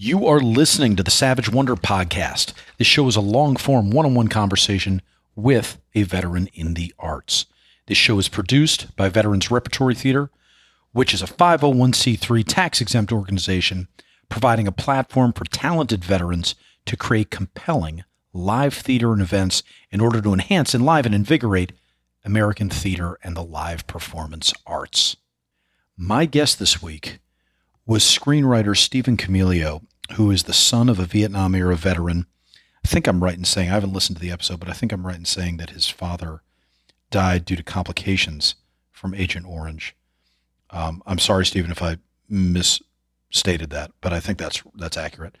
You are listening to the Savage Wonder Podcast. This show is a long-form, one-on-one conversation with a veteran in the arts. This show is produced by Veterans Repertory Theater, which is a 501c3 tax-exempt organization providing a platform for talented veterans to create compelling live theater and events in order to enhance, enliven, and invigorate American theater and the live performance arts. My guest this week was screenwriter Stephen Camelio, who is the son of a Vietnam-era veteran. I think I'm right in saying, I haven't listened to the episode, but I think I'm right in saying that his father died due to complications from Agent Orange. I'm sorry, Stephen, if I misstated that, but I think that's accurate.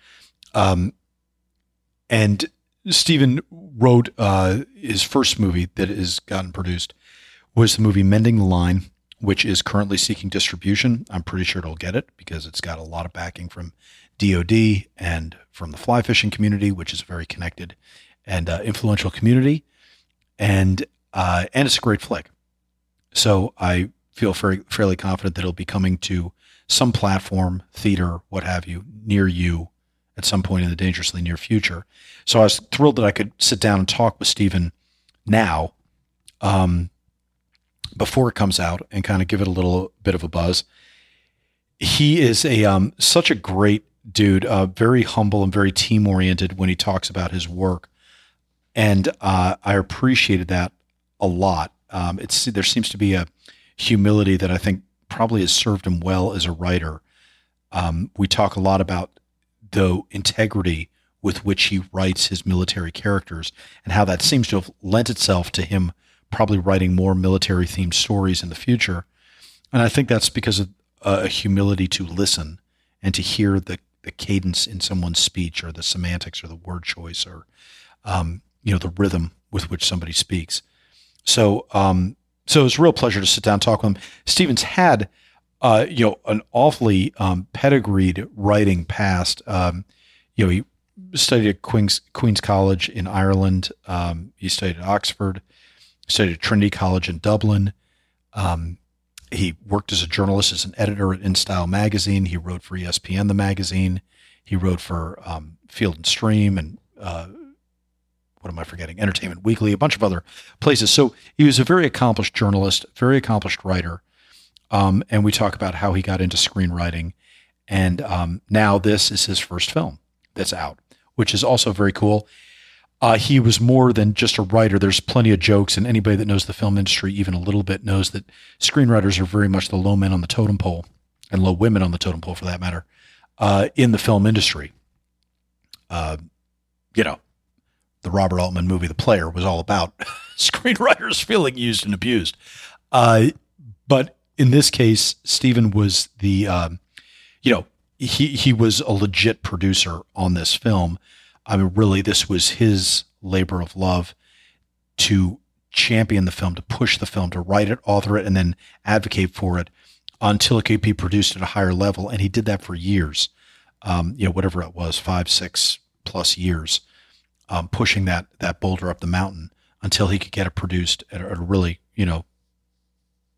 And Stephen wrote his first movie that has gotten produced was the movie Mending the Line, which is currently seeking distribution. I'm pretty sure it'll get it because it's got a lot of backing from DOD and from the fly fishing community, which is a very connected and influential community. And it's a great flick. So I feel fairly confident that it'll be coming to some platform, theater, what have you, near you at some point in the dangerously near future. So I was thrilled that I could sit down and talk with Stephen now, before it comes out, and kind of give it a little bit of a buzz. He is a such a great dude, very humble and very team-oriented when he talks about his work. And I appreciated that a lot. There seems to be a humility that I think probably has served him well as a writer. We talk a lot about the integrity with which he writes his military characters and how that seems to have lent itself to him probably writing more military themed stories in the future. And I think that's because of a humility to listen and to hear the cadence in someone's speech, or the semantics, or the word choice, or, the rhythm with which somebody speaks. So it's a real pleasure to sit down and talk with him. Stephen's had, an awfully, pedigreed writing past. He studied at Queen's College in Ireland. He studied at Oxford. Studied at Trinity College in Dublin. He worked as a journalist, as an editor at InStyle magazine. He wrote for ESPN, the magazine. He wrote for Field and Stream and what am I forgetting? Entertainment Weekly, a bunch of other places. So he was a very accomplished journalist, very accomplished writer. And we talk about how he got into screenwriting. And now this is his first film that's out, which is also very cool. He was more than just a writer. There's plenty of jokes, and anybody that knows the film industry even a little bit knows that screenwriters are very much the low men on the totem pole, and low women on the totem pole for that matter, in the film industry. The Robert Altman movie, The Player, was all about screenwriters feeling used and abused. But in this case, Stephen was he was a legit producer on this film. I mean, really, this was his labor of love to champion the film, to push the film, to write it, author it, and then advocate for it until it could be produced at a higher level. And he did that for years, whatever it was, 5-6+ years, pushing that boulder up the mountain until he could get it produced at a really,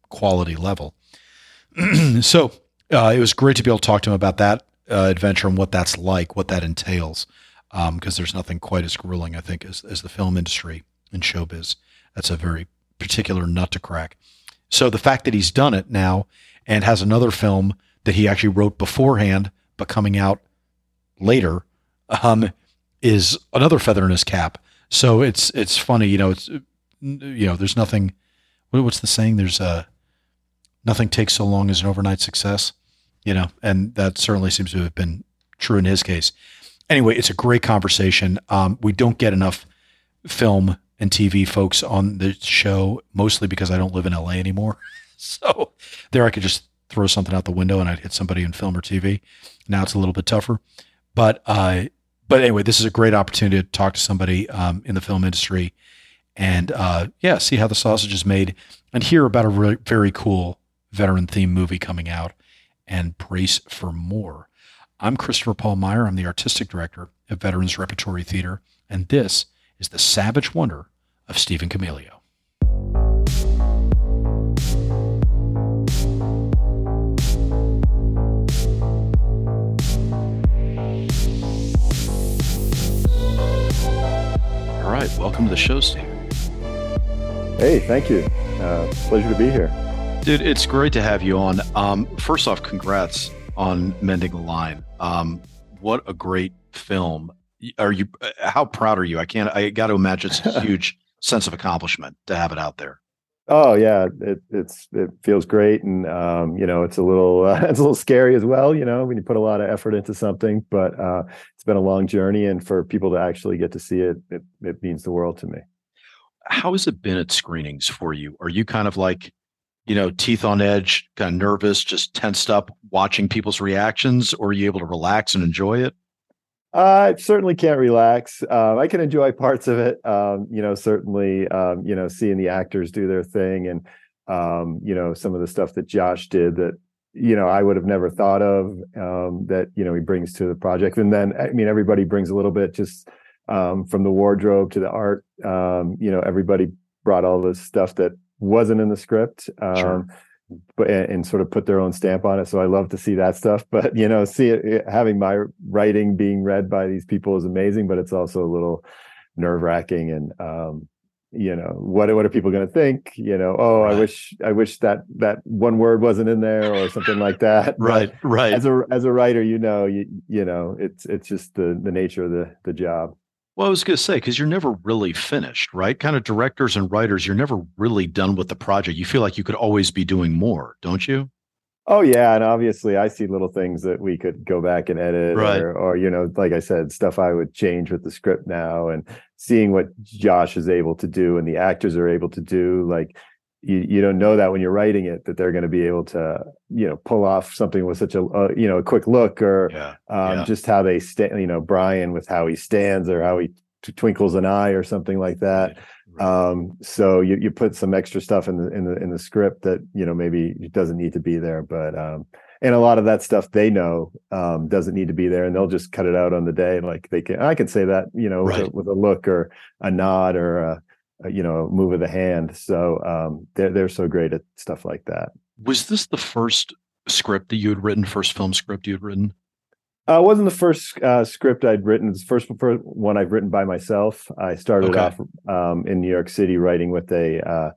quality level. So it was great to be able to talk to him about that adventure and what that's like, what that entails. Because there's nothing quite as grueling, I think, as the film industry and showbiz. That's a very particular nut to crack. So the fact that he's done it now and has another film that he actually wrote beforehand, but coming out later, is another feather in his cap. So it's funny, there's nothing, what's the saying? There's nothing takes so long as an overnight success, and that certainly seems to have been true in his case. Anyway, it's a great conversation. We don't get enough film and TV folks on the show, mostly because I don't live in LA anymore. So there I could just throw something out the window and I'd hit somebody in film or TV. Now it's a little bit tougher. But anyway, this is a great opportunity to talk to somebody in the film industry and see how the sausage is made and hear about a very cool veteran-themed movie coming out and brace for more. I'm Christopher Paul Meyer. I'm the Artistic Director of Veterans Repertory Theater, and this is The Savage Wonder of Stephen Camelio. right, welcome to the show, Steve. Hey, thank you. Pleasure to be here. Dude, it's great to have you on. First off, congrats on Mending the Line. What a great film. How proud are you? I got to imagine it's a huge sense of accomplishment to have it out there. Oh yeah. It feels great. And, it's a little scary as well, when you put a lot of effort into something, but, it's been a long journey, and for people to actually get to see it, it means the world to me. How has it been at screenings for you? Are you kind of like, teeth on edge, kind of nervous, just tensed up watching people's reactions, or are you able to relax and enjoy it? I certainly can't relax. I can enjoy parts of it. Seeing the actors do their thing, and, some of the stuff that Josh did that, I would have never thought of, he brings to the project. And then, everybody brings a little bit, just from the wardrobe to the art. Everybody brought all this stuff that wasn't in the script. Sure. But sort of put their own stamp on it. So I love to see that stuff. But having my writing being read by these people is amazing. But it's also a little nerve wracking, and what are people going to think? Right. I wish that one word wasn't in there, or something like that. Right, but right. As a writer, it's just the nature of the job. Well, I was going to say, because you're never really finished, right? Kind of directors and writers, you're never really done with the project. You feel like you could always be doing more, don't you? Oh, yeah. And obviously, I see little things that we could go back and edit, right. or like I said, stuff I would change with the script now, and seeing what Josh is able to do and the actors are able to do. Like, you don't know that when you're writing it, that they're going to be able to, pull off something with such a quick look, or just how they stand, Brian with how he stands, or how he twinkles an eye, or something like that. Right. So you put some extra stuff in the script that, maybe it doesn't need to be there, but, and a lot of that stuff they know doesn't need to be there, and they'll just cut it out on the day. Like I can say that, right. with a look, or a nod, or a move of the hand. So they're so great at stuff like that. Was this the first script that you had written? First film script you had written? It wasn't the first script I'd written. It's the first one I've written by myself. I started off in New York City writing with a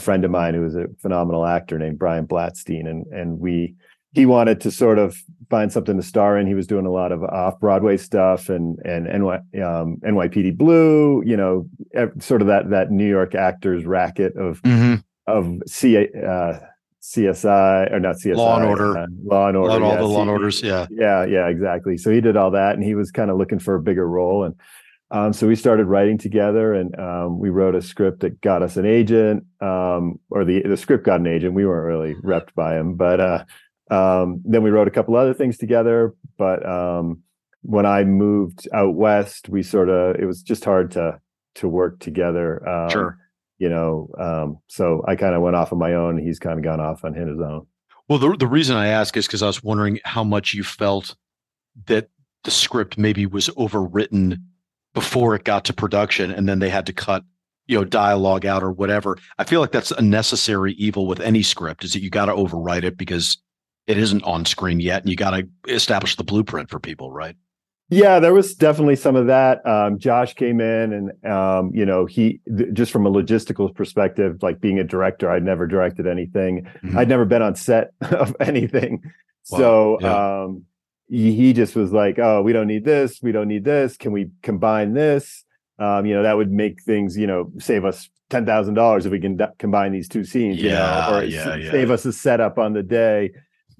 friend of mine who was a phenomenal actor named Brian Blatstein, and he wanted to sort of find something to star in. He was doing a lot of off-Broadway stuff and NYPD Blue, sort of that New York actors racket of CSI, or not CSI. Law and Order. Law and Orders, yeah. Yeah, exactly. So he did all that, and he was kind of looking for a bigger role. And so we started writing together, and we wrote a script that got us an agent, or the script got an agent. We weren't really repped by him, but... then we wrote a couple other things together, but when I moved out west, it was just hard to work together. Sure. So I kind of went off on my own. He's kind of gone off on his own. Well, the reason I ask is because I was wondering how much you felt that the script maybe was overwritten before it got to production, and then they had to cut, dialogue out or whatever. I feel like that's a necessary evil with any script, is that you got to overwrite it because it isn't on screen yet, and you got to establish the blueprint for people, right? Yeah, there was definitely some of that. Josh came in, and just from a logistical perspective, like being a director, I'd never directed anything. Mm-hmm. I'd never been on set of anything. Wow. So he just was like, "Oh, we don't need this. We don't need this. Can we combine this? That would make things, save us $10,000 if we can combine these two scenes. Save us a setup on the day."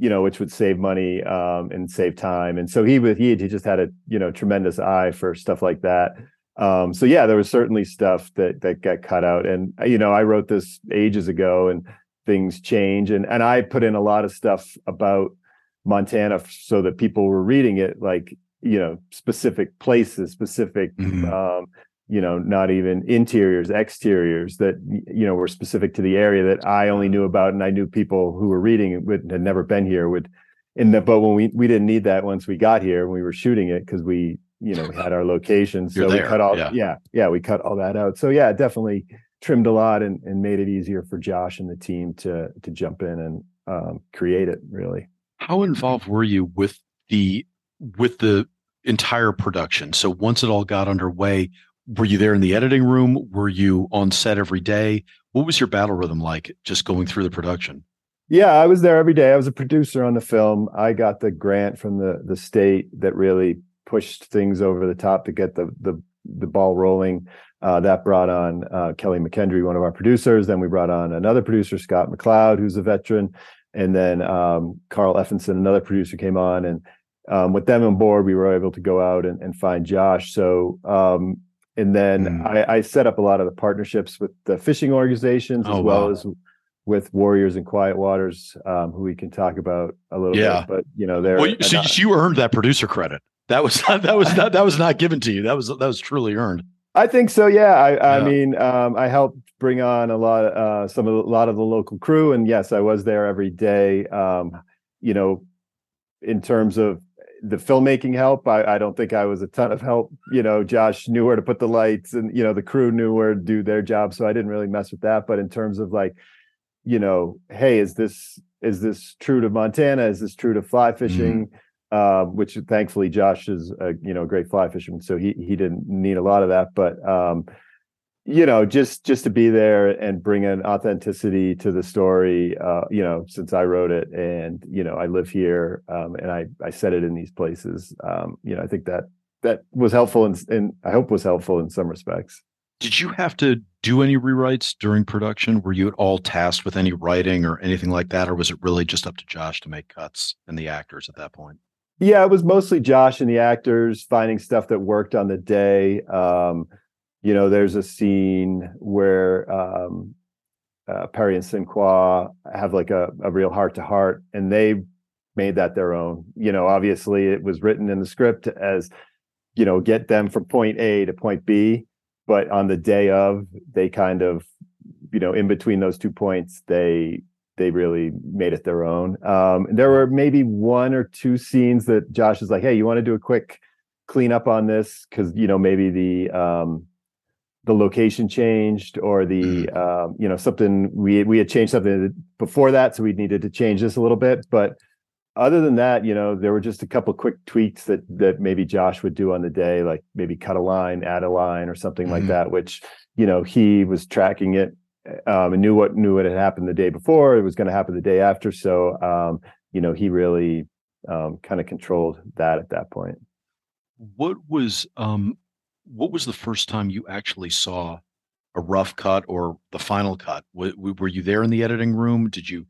Which would save money and save time. And so he just had a tremendous eye for stuff like that. So yeah, there was certainly stuff that got cut out. And I wrote this ages ago, and things change. And I put in a lot of stuff about Montana so that people were reading it, like specific places, specific. Mm-hmm. Not even interiors, exteriors that, were specific to the area that I only knew about. And I knew people who were reading it had never been here but when we didn't need that once we got here, when we were shooting it, because we, we had our location. So we cut all, we cut all that out. So yeah, definitely trimmed a lot and made it easier for Josh and the team to jump in and create it, really. How involved were you with the entire production? So once it all got underway, Were you there in the editing room? Were you on set every day? What was your battle rhythm like just going through the production? Yeah, I was there every day. I was a producer on the film. I got the grant from the state that really pushed things over the top to get the ball rolling. That brought on Kelly McKendry, one of our producers. Then we brought on another producer, Scott McLeod, who's a veteran. And then Carl Effenson, another producer, came on. And with them on board, we were able to go out and find Josh. So, and then I set up a lot of the partnerships with the fishing organizations as well as with Warriors and Quiet Waters, who we can talk about a little bit. But you know, they're so you earned that producer credit. That was not given to you. That was truly earned. I think so. Yeah. I mean, I helped bring on a lot of the local crew, and yes, I was there every day. You know, in terms of the filmmaking help, I don't think I was a ton of help. You know, Josh knew where to put the lights, and you know, the crew knew where to do their job, so I didn't really mess with that. But in terms of like, you know, hey, is this true to Montana? Is this true to fly fishing? Mm-hmm. Which thankfully Josh is a great fly fisherman, so he didn't need a lot of that. But you know, just to be there and bring an authenticity to the story, you know, since I wrote it and you know I live here, and I set it in these places. You know, I think that was helpful, and I hope was helpful in some respects. Did you have to do any rewrites during production? Were you at all tasked with any writing or anything like that, or was it really just up to Josh to make cuts and the actors at that point? Yeah, it was mostly Josh and the actors finding stuff that worked on the day. You know, there's a scene where Perry and Sinqua have like a real heart-to-heart, and they made that their own. You know, obviously it was written in the script as, you know, get them from point A to point B. But on the day of, they kind of, you know, in between those 2 points, they really made it their own. There were maybe one or two scenes that Josh is like, hey, you want to do a quick cleanup on this? Because, you know, maybe the location changed or the, you know, something we had changed something before that. So we needed to change this a little bit. But other than that, you know, there were just a couple of quick tweaks that maybe Josh would do on the day, like maybe cut a line, add a line or something like that, which, you know, he was tracking it. And knew what had happened the day before. It was going to happen the day after. So, you know, he really kind of controlled that at that point. What was the first time you actually saw a rough cut or the final cut? Were you there in the editing room? Did you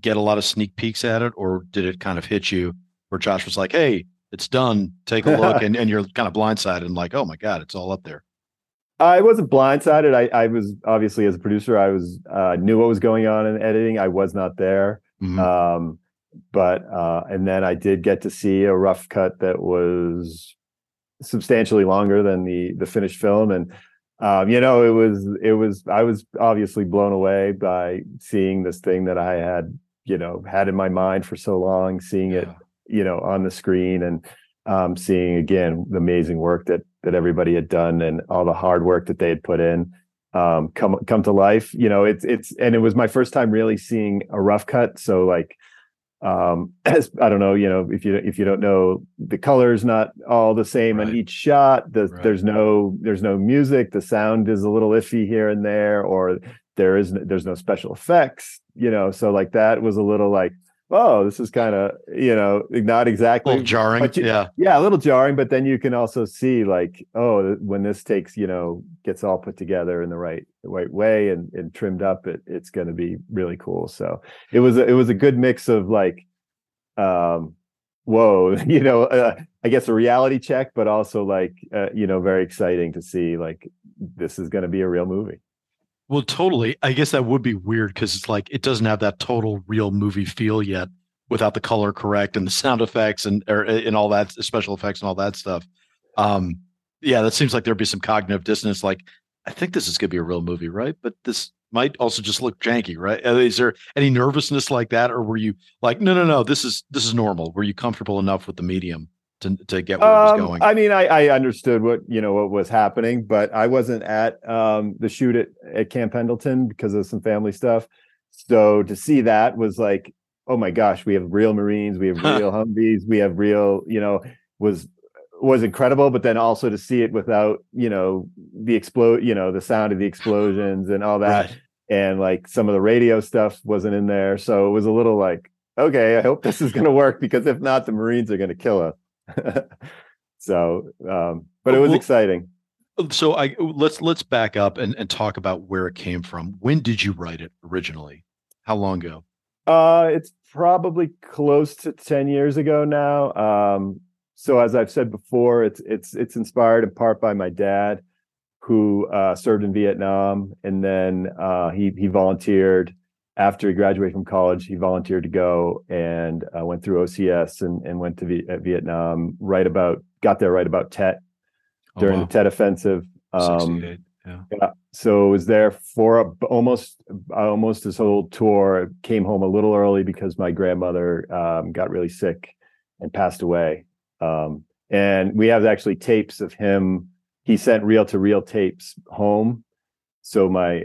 get a lot of sneak peeks at it, or did it kind of hit you where Josh was like, hey, it's done. Take a look. and you're kind of blindsided and like, oh my God, it's all up there. I wasn't blindsided. I was obviously, as a producer, I was knew what was going on in editing. I was not there. But and then I did get to see a rough cut that was substantially longer than the finished film. And, you know, it was I was obviously blown away by seeing this thing that I had, you know, had in my mind for so long, seeing it, you know, on the screen and seeing again, the amazing work that everybody had done and all the hard work that they had put in come to life. You know, and it was my first time really seeing a rough cut. So like, I don't know, you know, if you don't know, the color's not all the same on each shot, there's no music, the sound is a little iffy here and there, or there's no special effects, you know? So like, that was a little like, oh, this is kind of, you know, not exactly a little jarring. Yeah, a little jarring. But then you can also see like, oh, when this takes, you know, gets all put together in the right way and trimmed up, it's going to be really cool. So it was a good mix of like, whoa, you know, I guess a reality check, but also like, you know, very exciting to see like, this is going to be a real movie. Well, totally. I guess that would be weird because it's like it doesn't have that total real movie feel yet without the color correct and the sound effects and all that special effects and all that stuff. Yeah, that seems like there'd be some cognitive dissonance. Like, I think this is going to be a real movie, right? But this might also just look janky, right? Is there any nervousness like that, or were you like, no, this is normal? Were you comfortable enough with the medium to get where it was going? I mean, I understood what was happening, but I wasn't at the shoot at Camp Pendleton because of some family stuff. So to see that was like, oh my gosh, we have real Marines, we have real Humvees, we have real, you know, was was incredible, but then also to see it without, the sound of the explosions and all that. Right. And like some of the radio stuff wasn't in there. So it was a little like, okay, I hope this is going to work, because if not, the Marines are going to kill us. So, but it was exciting. So let's back up and talk about where it came from. When did you write it originally? How long ago? It's probably close to 10 years ago now. So as I've said before, it's inspired in part by my dad, who served in Vietnam, and then he volunteered after he graduated from college. He volunteered to go and went through OCS and went to Vietnam. Got there right about Tet during the Tet offensive. 68. Yeah. So I was there for almost this whole tour. Came home a little early because my grandmother got really sick and passed away. And we have actually tapes of him. He sent reel-to-reel tapes home, so my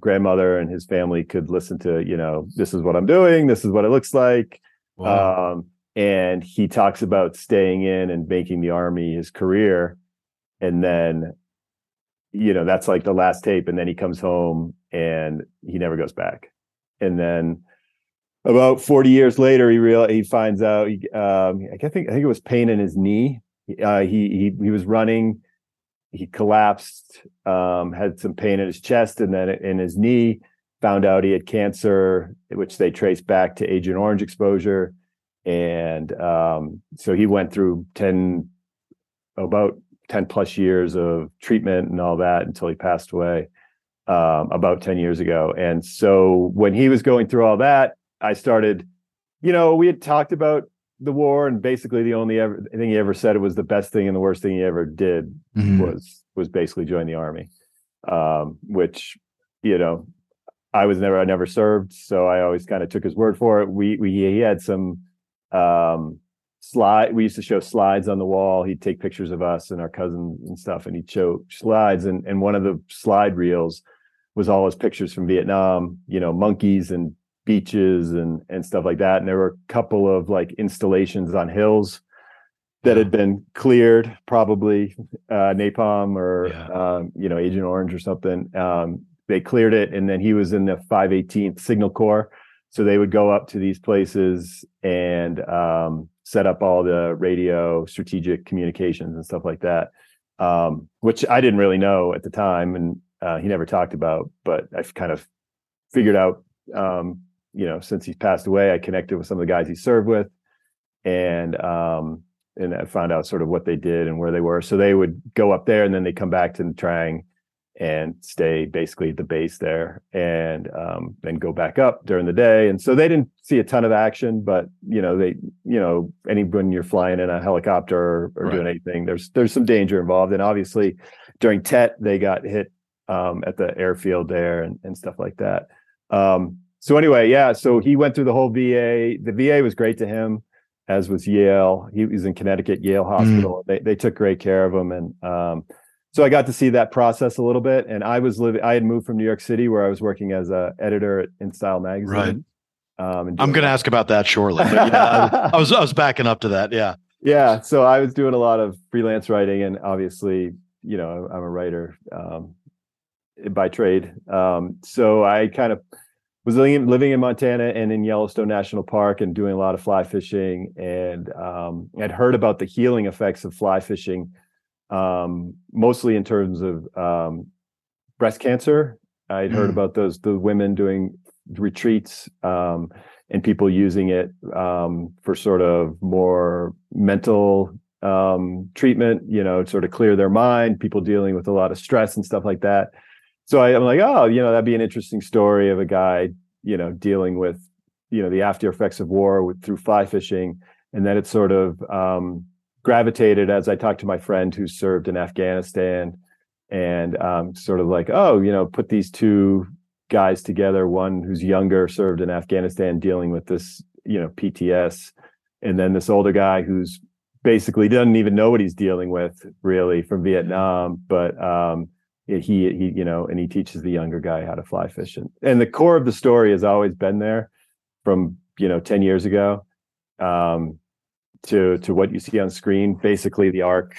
grandmother and his family could listen to, this is what I'm doing, this is what it looks like. Wow. And he talks about staying in and making the Army his career. And then, that's like the last tape. And then he comes home and he never goes back. And then about 40 years later, he finds out. I think it was pain in his knee. He was running. He collapsed, had some pain in his chest, and then in his knee. Found out he had cancer, which they traced back to Agent Orange exposure. And so he went through 10 plus years of treatment and all that until he passed away about 10 years ago. And so when he was going through all that, I started, we had talked about the war, and basically the only thing he ever said was the best thing and the worst thing he ever did was basically join the Army, which, I never served. So I always kind of took his word for it. He had some slide. We used to show slides on the wall. He'd take pictures of us and our cousins and stuff, and he'd show slides. And one of the slide reels was all his pictures from Vietnam, monkeys and beaches and stuff like that. And there were a couple of like installations on hills that had been cleared, probably napalm or Agent Orange or something. They cleared it, and then he was in the 518th Signal Corps, so they would go up to these places and set up all the radio strategic communications and stuff like that, which I didn't really know at the time, and he never talked about, but I've kind of figured out since he's passed away. I connected with some of the guys he served with, and I found out sort of what they did and where they were. So they would go up there, and then they come back to Trang and stay basically at the base there, and then go back up during the day. And so they didn't see a ton of action, but when you're flying in a helicopter or doing anything, there's some danger involved. And obviously during Tet, they got hit at the airfield there and stuff like that. So anyway, so he went through the whole VA. The VA was great to him, as was Yale. He was in Connecticut, Yale Hospital. They took great care of him. And so I got to see that process a little bit. And I had moved from New York City, where I was working as an editor at InStyle magazine. Right. I'm going to ask about that shortly. But I was backing up to that. Yeah. Yeah. So I was doing a lot of freelance writing, and obviously, I'm a writer, by trade. So I kind of was living in Montana and in Yellowstone National Park, and doing a lot of fly fishing, and had heard about the healing effects of fly fishing, mostly in terms of breast cancer. I'd heard about the women doing retreats and people using it for sort of more mental treatment, sort of clear their mind, people dealing with a lot of stress and stuff like that. So I'm like, that'd be an interesting story of a guy, dealing with, the after effects of war through fly fishing. And then it sort of gravitated as I talked to my friend who served in Afghanistan, and sort of like, put these two guys together, one who's younger, served in Afghanistan dealing with this, PTS. And then this older guy who's basically doesn't even know what he's dealing with really from Vietnam, but he teaches the younger guy how to fly fish. And the core of the story has always been there from, 10 years ago, to what you see on screen. Basically, the arc,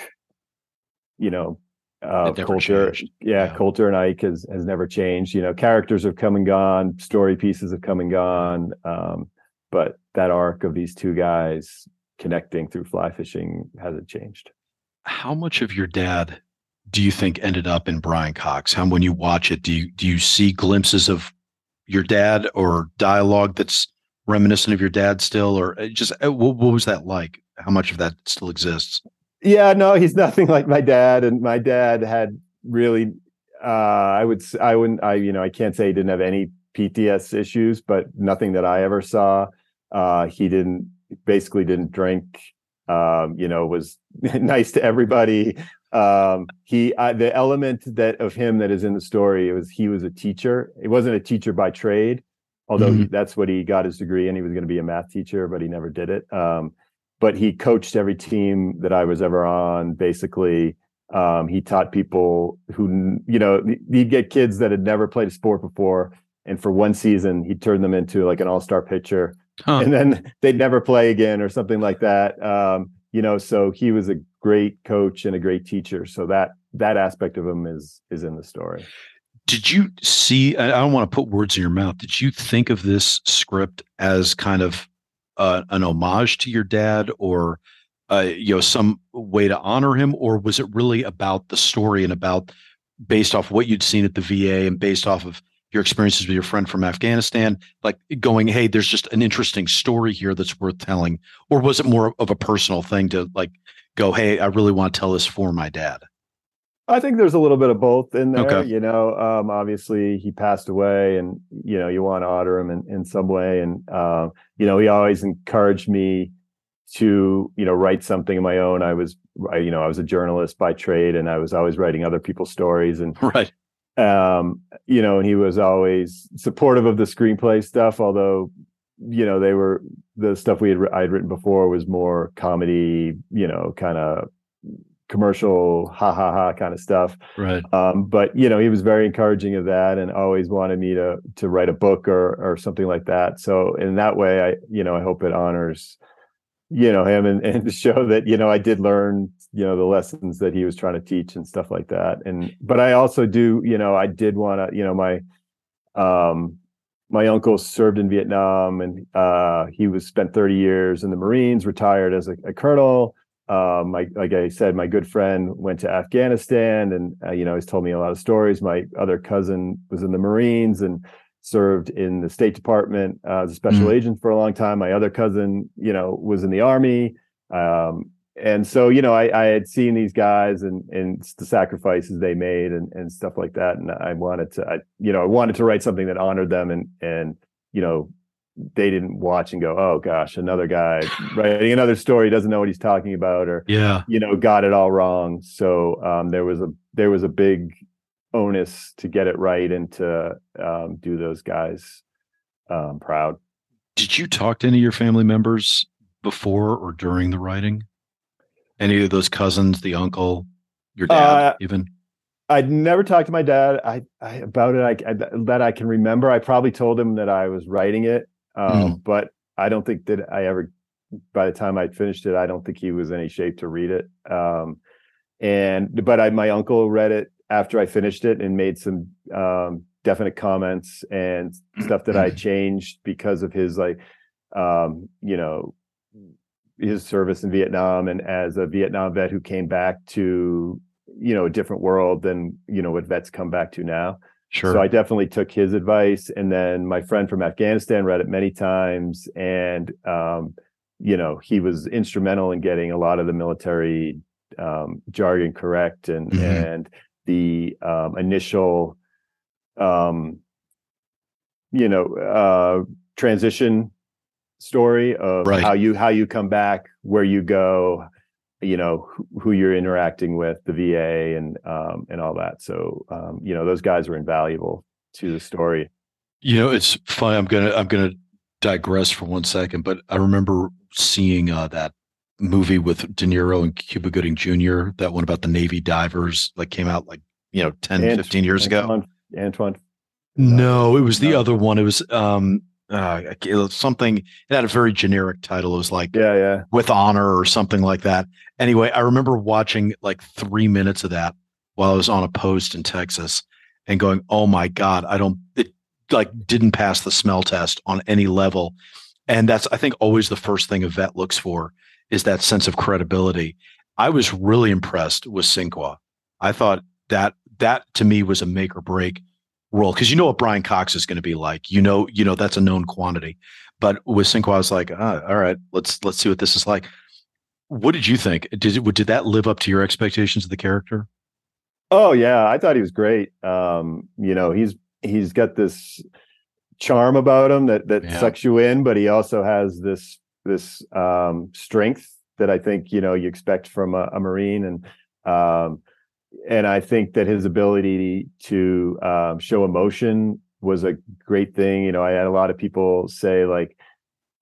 you know, culture, culture and Ike has never changed. You know, characters have come and gone, story pieces have come and gone, but that arc of these two guys connecting through fly fishing hasn't changed. How much of your dad do you think ended up in Brian Cox? How, when you watch it, do you see glimpses of your dad or dialogue that's reminiscent of your dad still, or just what was that like? How much of that still exists? Yeah, no, he's nothing like my dad, and my dad had really, I can't say he didn't have any PTS issues, but nothing that I ever saw. He basically didn't drink. Was nice to everybody. The element that of him that is in the story was he was a teacher. It wasn't a teacher by trade, although that's what he got his degree in. He was going to be a math teacher, but he never did it. But he coached every team that I was ever on. Basically, he taught people who, you know, he'd get kids that had never played a sport before, and for one season, he'd turn them into like an all-star pitcher, and then they'd never play again or something like that. So he was a great coach and a great teacher. So that aspect of him is in the story. Did you see? I don't want to put words in your mouth. Did you think of this script as kind of an homage to your dad, or some way to honor him, or was it really about the story and about based off what you'd seen at the VA and based off of your experiences with your friend from Afghanistan, like going, hey, there's just an interesting story here that's worth telling? Or was it more of a personal thing to like go, hey, I really want to tell this for my dad? I think there's a little bit of both in there. Okay. Obviously he passed away, and, you know, you want to honor him in some way. And, he always encouraged me to, write something of my own. I was a journalist by trade, and I was always writing other people's stories, and right. And he was always supportive of the screenplay stuff, although, they were the stuff I'd written before was more comedy, kind of commercial ha kind of stuff, right? But he was very encouraging of that, and always wanted me to write a book or something like that. So in that way, I hope it honors him, and to show that I did learn the lessons that he was trying to teach and stuff like that. And but I also do, I did want to, my uncle served in Vietnam, and he spent 30 years in the Marines, retired as a colonel. Like I said, my good friend went to Afghanistan, and he's told me a lot of stories. My other cousin was in the Marines and served in the State Department as a special agent for a long time. My other cousin, was in the Army. I had seen these guys and the sacrifices they made and stuff like that. And I wanted to write something that honored them, and they didn't watch and go, oh gosh, another guy writing another story, doesn't know what he's talking about, or got it all wrong. So there was a big onus to get it right and to do those guys proud. Did you talk to any of your family members before or during the writing? Any of those cousins, the uncle, your dad, even? I'd never talked to my dad about it. That I can remember. I probably told him that I was writing it, but I don't think that I ever, by the time I'd finished it, I don't think he was in any shape to read it. But my uncle read it after I finished it and made some definite comments and stuff that I changed because of his his service in Vietnam, and as a Vietnam vet who came back to a different world than what vets come back to now. Sure. So I definitely took his advice, and then my friend from Afghanistan read it many times, and he was instrumental in getting a lot of the military jargon correct, and and the initial transition story of right. how you come back, where you go, who you're interacting with, the VA and all that. So those guys were invaluable to the story. It's funny. I'm gonna digress for 1 second, but I remember seeing that movie with De Niro and Cuba Gooding Jr., that one about the Navy divers, like came out 10, 15 years ago. Antoine. No, it was the other one. It was it was something. It had a very generic title. It was like With Honor or something like that. Anyway, I remember watching like 3 minutes of that while I was on a post in Texas and going, oh my God, it didn't pass the smell test on any level. And that's, I think, always the first thing a vet looks for is that sense of credibility. I was really impressed with Sinqua. I thought that to me was a make or break role, because you know what Brian Cox is going to be like. You know that's a known quantity. But with Sinqua, I was like, all right, let's see what this is like. What did you think? Did that live up to your expectations of the character? Oh yeah, I thought he was great. He's got this charm about him that sucks you in, but he also has this strength that I think, you expect from a Marine. And I think that his ability to show emotion was a great thing. I had a lot of people say like,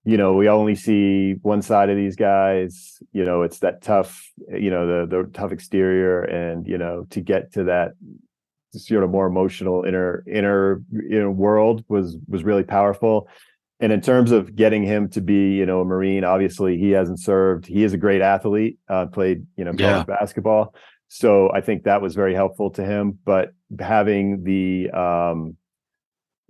we only see one side of these guys, it's that tough, the tough exterior, and, to get to that sort of more emotional inner world was really powerful. And in terms of getting him to be, a Marine, obviously he hasn't served. He is a great athlete, played, college basketball. So I think that was very helpful to him. But having the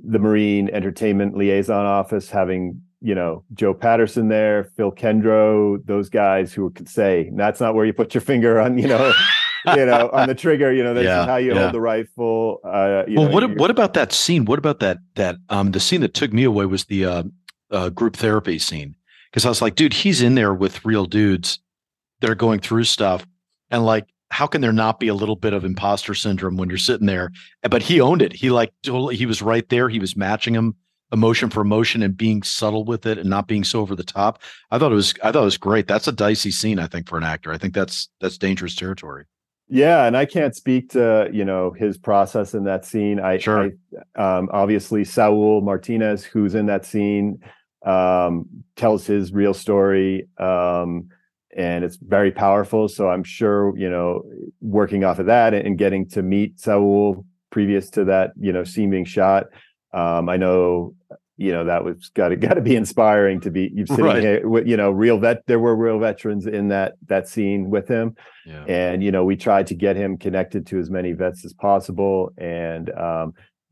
Marine Entertainment Liaison Office, having, Joe Patterson there, Phil Kendro, those guys who could say, that's not where you put your finger on, on the trigger, that's how you hold the rifle. What about that scene? What about that the scene that took me away was the group therapy scene. Because I was like, dude, he's in there with real dudes that are going through stuff. And like, how can there not be a little bit of imposter syndrome when you're sitting there? But he owned it. He totally, he was right there. He was matching him emotion for emotion and being subtle with it and not being so over the top. I thought it was great. That's a dicey scene, I think, for an actor. I think that's dangerous territory. Yeah, and I can't speak to his process in that scene. I obviously Saul Martinez, who's in that scene, tells his real story, and it's very powerful. So I'm sure working off of that and getting to meet Saul previous to that scene being shot, I know that was got to be inspiring to be you're sitting here with real vet. There were real veterans in that scene with him, and we tried to get him connected to as many vets as possible. And a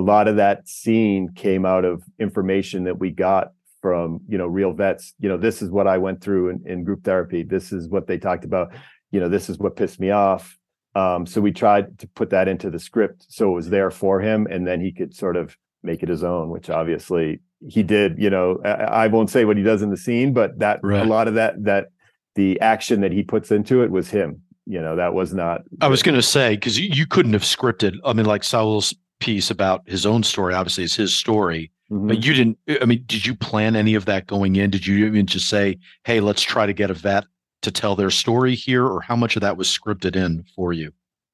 lot of that scene came out of information that we got from real vets. This is what I went through in group therapy. This is what they talked about. This is what pissed me off. So we tried to put that into the script so it was there for him, and then he could sort of make it his own, which obviously he did. I won't say what he does in the scene, but that a lot of that the action that he puts into it was him. That was not. I was going to say, because you couldn't have scripted. I mean, like Saul's piece about his own story, obviously it's his story, but you didn't. I mean, did you plan any of that going in? Did you even just say, "Hey, let's try to get a vet to tell their story here," or how much of that was scripted in for you?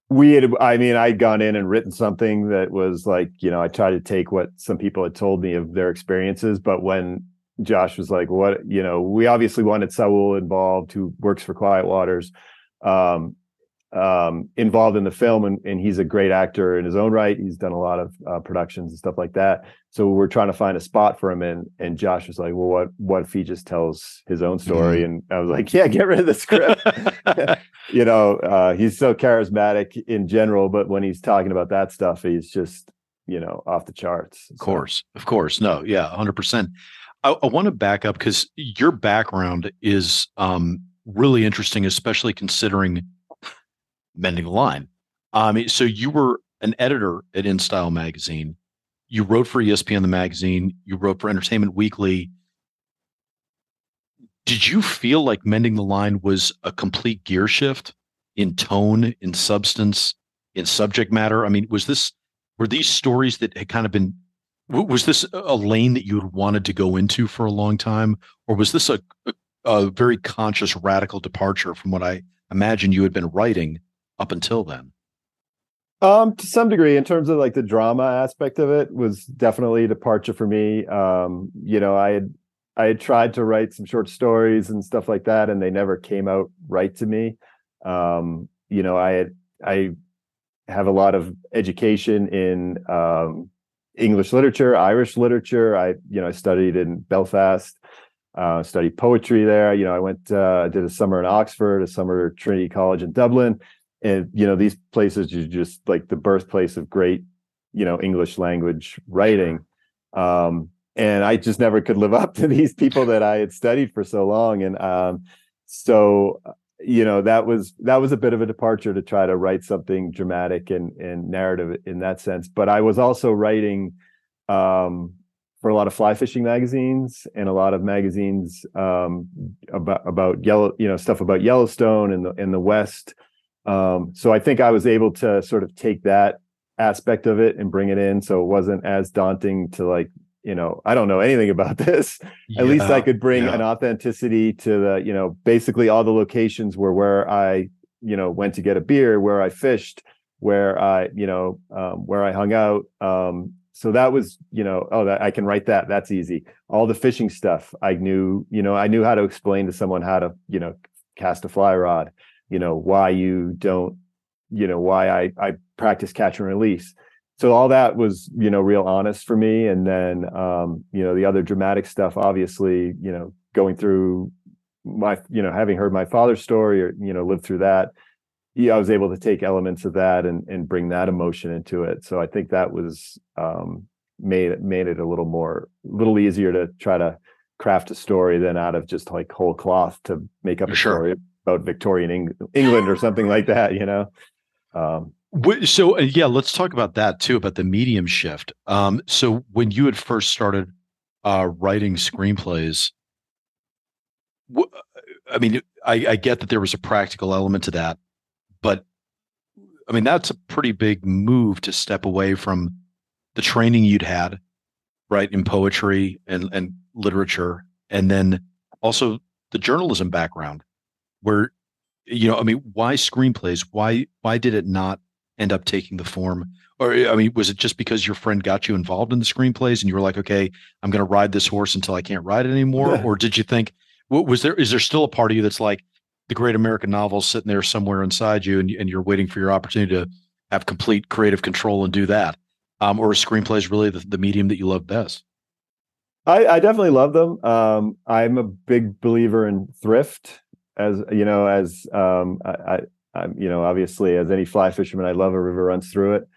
I'd gone in and written something that was like, I tried to take what some people had told me of their experiences. But when Josh was like, we obviously wanted Saul involved, who works for Quiet Waters, involved in the film. And he's a great actor in his own right. He's done a lot of productions and stuff like that. So we're trying to find a spot for him. And Josh was like, well, what if he just tells his own story? And I was like, yeah, get rid of the script. He's so charismatic in general, but when he's talking about that stuff, he's just, off the charts. So. Of course. No. Yeah. 100%. I want to back up, because your background is really interesting, especially considering Mending the Line. So you were an editor at InStyle magazine. You wrote for ESPN, the magazine. You wrote for Entertainment Weekly. Did you feel like Mending the Line was a complete gear shift in tone, in substance, in subject matter? I mean, were these stories that had kind of been, was this a lane that you had wanted to go into for a long time? Or was this a very conscious, radical departure from what I imagine you had been writing up until then? To some degree, in terms of like the drama aspect of it, was definitely a departure for me. I had tried to write some short stories and stuff like that, and they never came out right to me. I have a lot of education in English literature, Irish literature. I studied in Belfast, studied poetry there. I went, did a summer in Oxford, a summer at Trinity College in Dublin. And, these places are just like the birthplace of great, English language writing. And I just never could live up to these people that I had studied for so long. And so, that was a bit of a departure to try to write something dramatic and narrative in that sense. But I was also writing for a lot of fly fishing magazines and a lot of magazines about stuff about Yellowstone and the West. So I think I was able to sort of take that aspect of it and bring it in. So it wasn't as daunting to like, I don't know anything about this. Yeah, at least I could bring an authenticity to the, basically all the locations were where I, went to get a beer, where I fished, where I, where I hung out. So that was, I can write that. That's easy. All the fishing stuff I knew, I knew how to explain to someone how to, cast a fly rod, why you don't, why I practice catch and release. So all that was, real honest for me. And then, the other dramatic stuff, obviously, going through my, having heard my father's story or, lived through that, I was able to take elements of that and bring that emotion into it. So I think that was, made it a little easier to try to craft a story than out of just like whole cloth to make up a story about Victorian England or something like that, So, let's talk about that, too, about the medium shift. So when you had first started writing screenplays, I get that there was a practical element to that, but that's a pretty big move to step away from the training you'd had, right, in poetry and literature, and then also the journalism background where, why screenplays? Why did it not end up taking the form? Or, was it just because your friend got you involved in the screenplays and you were like, okay, I'm going to ride this horse until I can't ride it anymore? Yeah. Or did you think, is there still a part of you that's like the great American novel sitting there somewhere inside you and you're waiting for your opportunity to have complete creative control and do that? Or is screenplays really the medium that you love best? I definitely love them. I'm a big believer in thrift. Obviously as any fly fisherman, I love A River Runs Through It.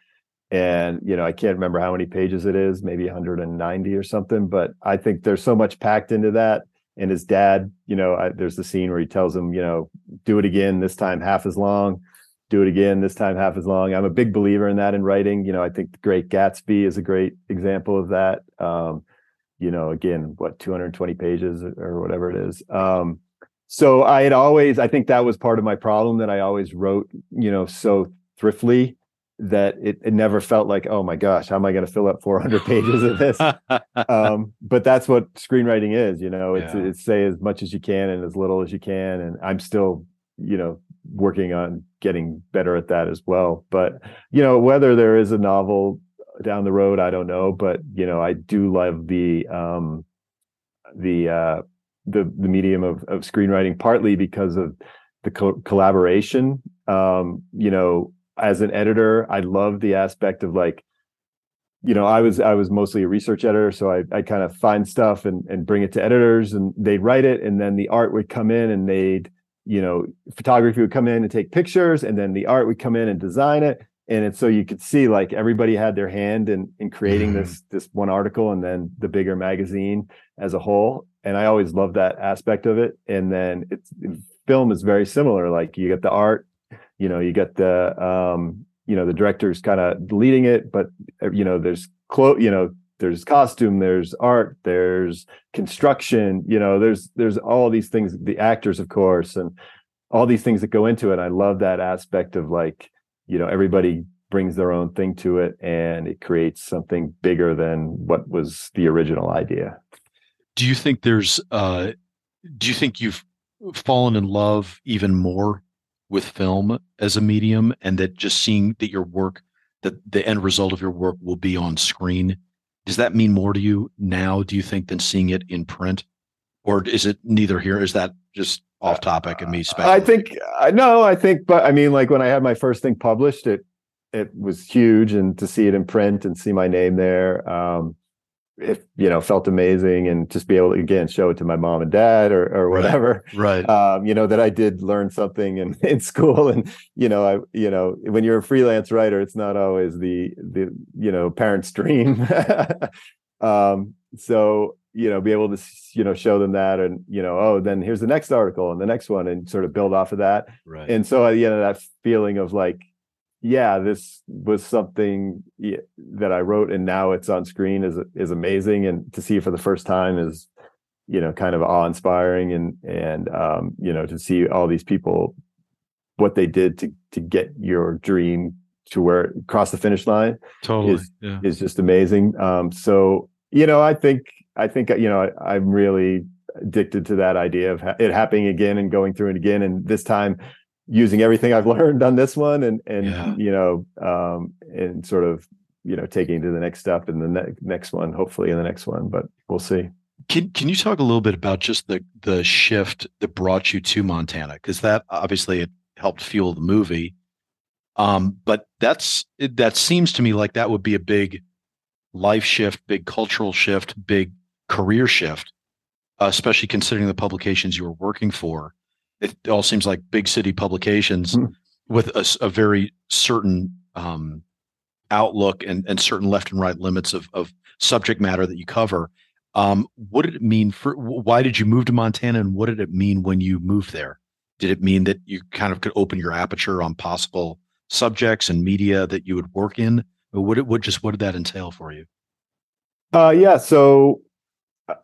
And, I can't remember how many pages it is, maybe 190 or something, but I think there's so much packed into that. And his dad, there's the scene where he tells him, do it again, this time half as long, do it again, this time half as long. I'm a big believer in that in writing. I think The Great Gatsby is a great example of that. Again, 220 pages or whatever it is. So I think that was part of my problem that I always wrote, so thriftily that it never felt like, oh my gosh, how am I going to fill up 400 pages of this? But that's what screenwriting is, it's say as much as you can and as little as you can. And I'm still, working on getting better at that as well. But, whether there is a novel down the road, I don't know. But, I do love the medium of screenwriting, partly because of the collaboration. As an editor, I love the aspect of like, I was mostly a research editor, so I kind of find stuff and bring it to editors and they'd write it. And then the art would come in and they'd, photography would come in and take pictures, and then the art would come in and design it. And it's so you could see like everybody had their hand in creating this one article and then the bigger magazine as a whole. And I always love that aspect of it. And then film is very similar. Like you get the art, you got the, the director's kind of leading it, but there's costume, there's art, there's construction, there's all these things, the actors, of course, and all these things that go into it. I love that aspect of like, everybody brings their own thing to it and it creates something bigger than what was the original idea. Do you think you've fallen in love even more with film as a medium, and that just seeing that your work, that the end result of your work will be on screen, does that mean more to you now, do you think, than seeing it in print? Or is it neither here? Is that just off topic and me speculating? I think, but when I had my first thing published, it it was huge, and to see it in print and see my name there, it, you know, felt amazing. And just be able to, again, show it to my mom and dad or whatever, right. You know, that I did learn something in school. And, you know, when you're a freelance writer, it's not always the, you know, parents' dream. So, you know, be able to, you know, show them that, and, you know, oh, then here's the next article and the next one, and sort of build off of that. Right. And so, you know, that feeling of like, yeah, this was something that I wrote, and now it's on screen is amazing. And to see it for the first time is, you know, kind of awe-inspiring, and you know, to see all these people, what they did to get your dream to where across the finish line, totally, is just amazing. So, you know, I think, you know, I'm really addicted to that idea of it happening again and going through it again. And this time, using everything I've learned on this one and you know, and sort of, you know, taking it to the next step and the next one, hopefully in the next one, but we'll see. Can you talk a little bit about just the shift that brought you to Montana? Because that obviously it helped fuel the movie. But that seems to me like that would be a big life shift, big cultural shift, big career shift, especially considering the publications you were working for. It all seems like big city publications with a very certain outlook and certain left and right limits of subject matter that you cover. What did it mean why did you move to Montana, and what did it mean when you moved there? Did it mean that you kind of could open your aperture on possible subjects and media that you would work in? Or what did that entail for you? So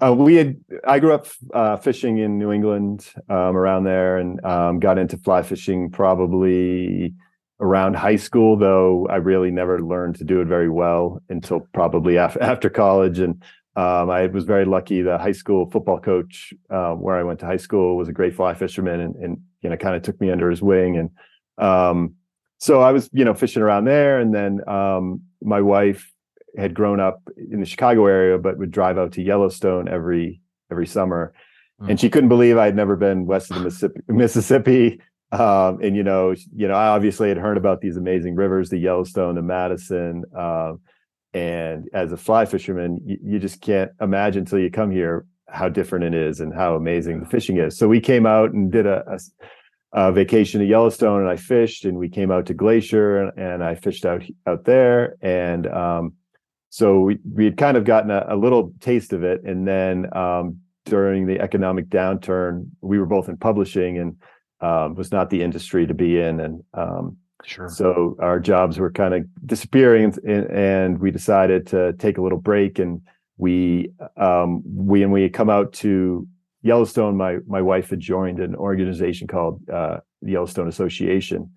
I grew up fishing in New England, around there, and got into fly fishing probably around high school, though I really never learned to do it very well until probably after college. And I was very lucky. The high school football coach where I went to high school was a great fly fisherman, and you know, kind of took me under his wing. And so I was, you know, fishing around there. And then my wife had grown up in the Chicago area, but would drive out to Yellowstone every summer. Oh. And she couldn't believe I had never been west of the Mississippi. And, you know, I obviously had heard about these amazing rivers, the Yellowstone, the Madison. And as a fly fisherman, you just can't imagine until you come here how different it is and how amazing the fishing is. So we came out and did a vacation to Yellowstone, and I fished, and we came out to Glacier, and I fished out there. And, so we had kind of gotten a little taste of it. And then during the economic downturn, we were both in publishing, and was not the industry to be in. And so our jobs were kind of disappearing, and we decided to take a little break. And we had come out to Yellowstone. My wife had joined an organization called the Yellowstone Association.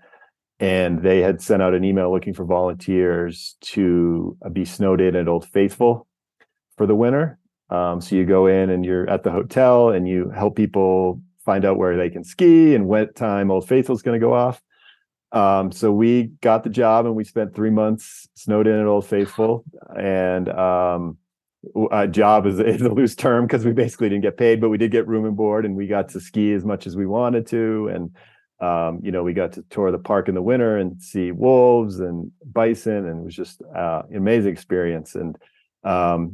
And they had sent out an email looking for volunteers to be snowed in at Old Faithful for the winter. So you go in and you're at the hotel and you help people find out where they can ski and what time Old Faithful is going to go off. So we got the job, and we spent 3 months snowed in at Old Faithful. And a job is a loose term, because we basically didn't get paid, but we did get room and board, and we got to ski as much as we wanted to. And you know, we got to tour the park in the winter and see wolves and bison, and it was just an amazing experience. And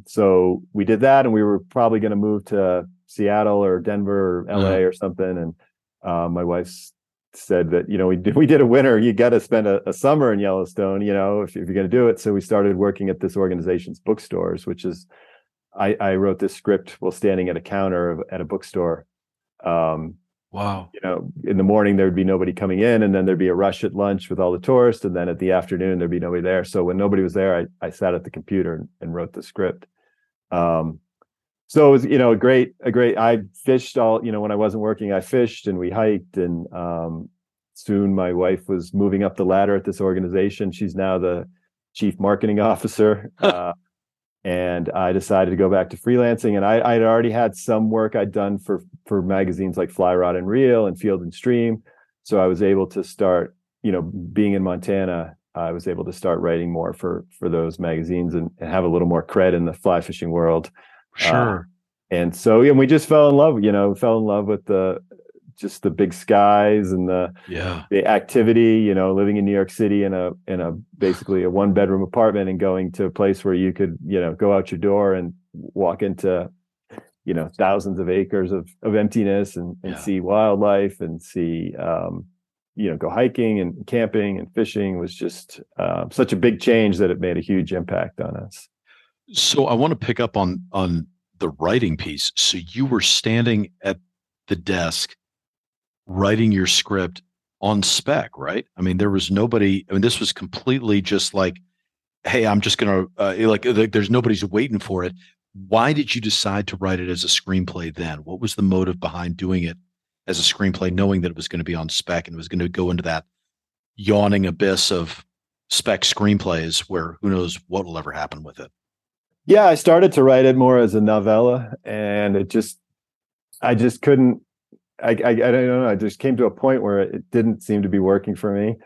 so we did that, and we were probably going to move to Seattle or Denver or LA or something. And my wife said that, you know, we did a winter, you got to spend a summer in Yellowstone, you know, if you're going to do it. So we started working at this organization's bookstores, which is, I wrote this script while standing at a counter at a bookstore. Wow. You know, in the morning, there'd be nobody coming in, and then there'd be a rush at lunch with all the tourists. And then at the afternoon, there'd be nobody there. So when nobody was there, I sat at the computer and wrote the script. So it was, you know, a great, I fished all, you know, when I wasn't working, I fished and we hiked. And soon my wife was moving up the ladder at this organization. She's now the chief marketing officer. And I decided to go back to freelancing. And I'd already had some work I'd done for magazines like Fly, Rod and Reel and Field and Stream. So I was able to start, you know, being in Montana, I was able to start writing more for those magazines and have a little more cred in the fly fishing world. Sure. And we just fell in love with just the big skies and the activity, you know, living in New York City in a basically a one bedroom apartment and going to a place where you could, you know, go out your door and walk into, you know, thousands of acres of emptiness and see wildlife and see, you know, go hiking and camping and fishing was just such a big change that it made a huge impact on us. So I want to pick up on the writing piece. So you were standing at the desk writing your script on spec, right? I mean, there was nobody, I mean, this was completely just like, hey, I'm just going to, there's nobody's waiting for it. Why did you decide to write it as a screenplay then? What was the motive behind doing it as a screenplay, knowing that it was going to be on spec and it was going to go into that yawning abyss of spec screenplays where who knows what will ever happen with it? Yeah, I started to write it more as a novella, and it just, I just couldn't, I don't know, I just came to a point where it didn't seem to be working for me.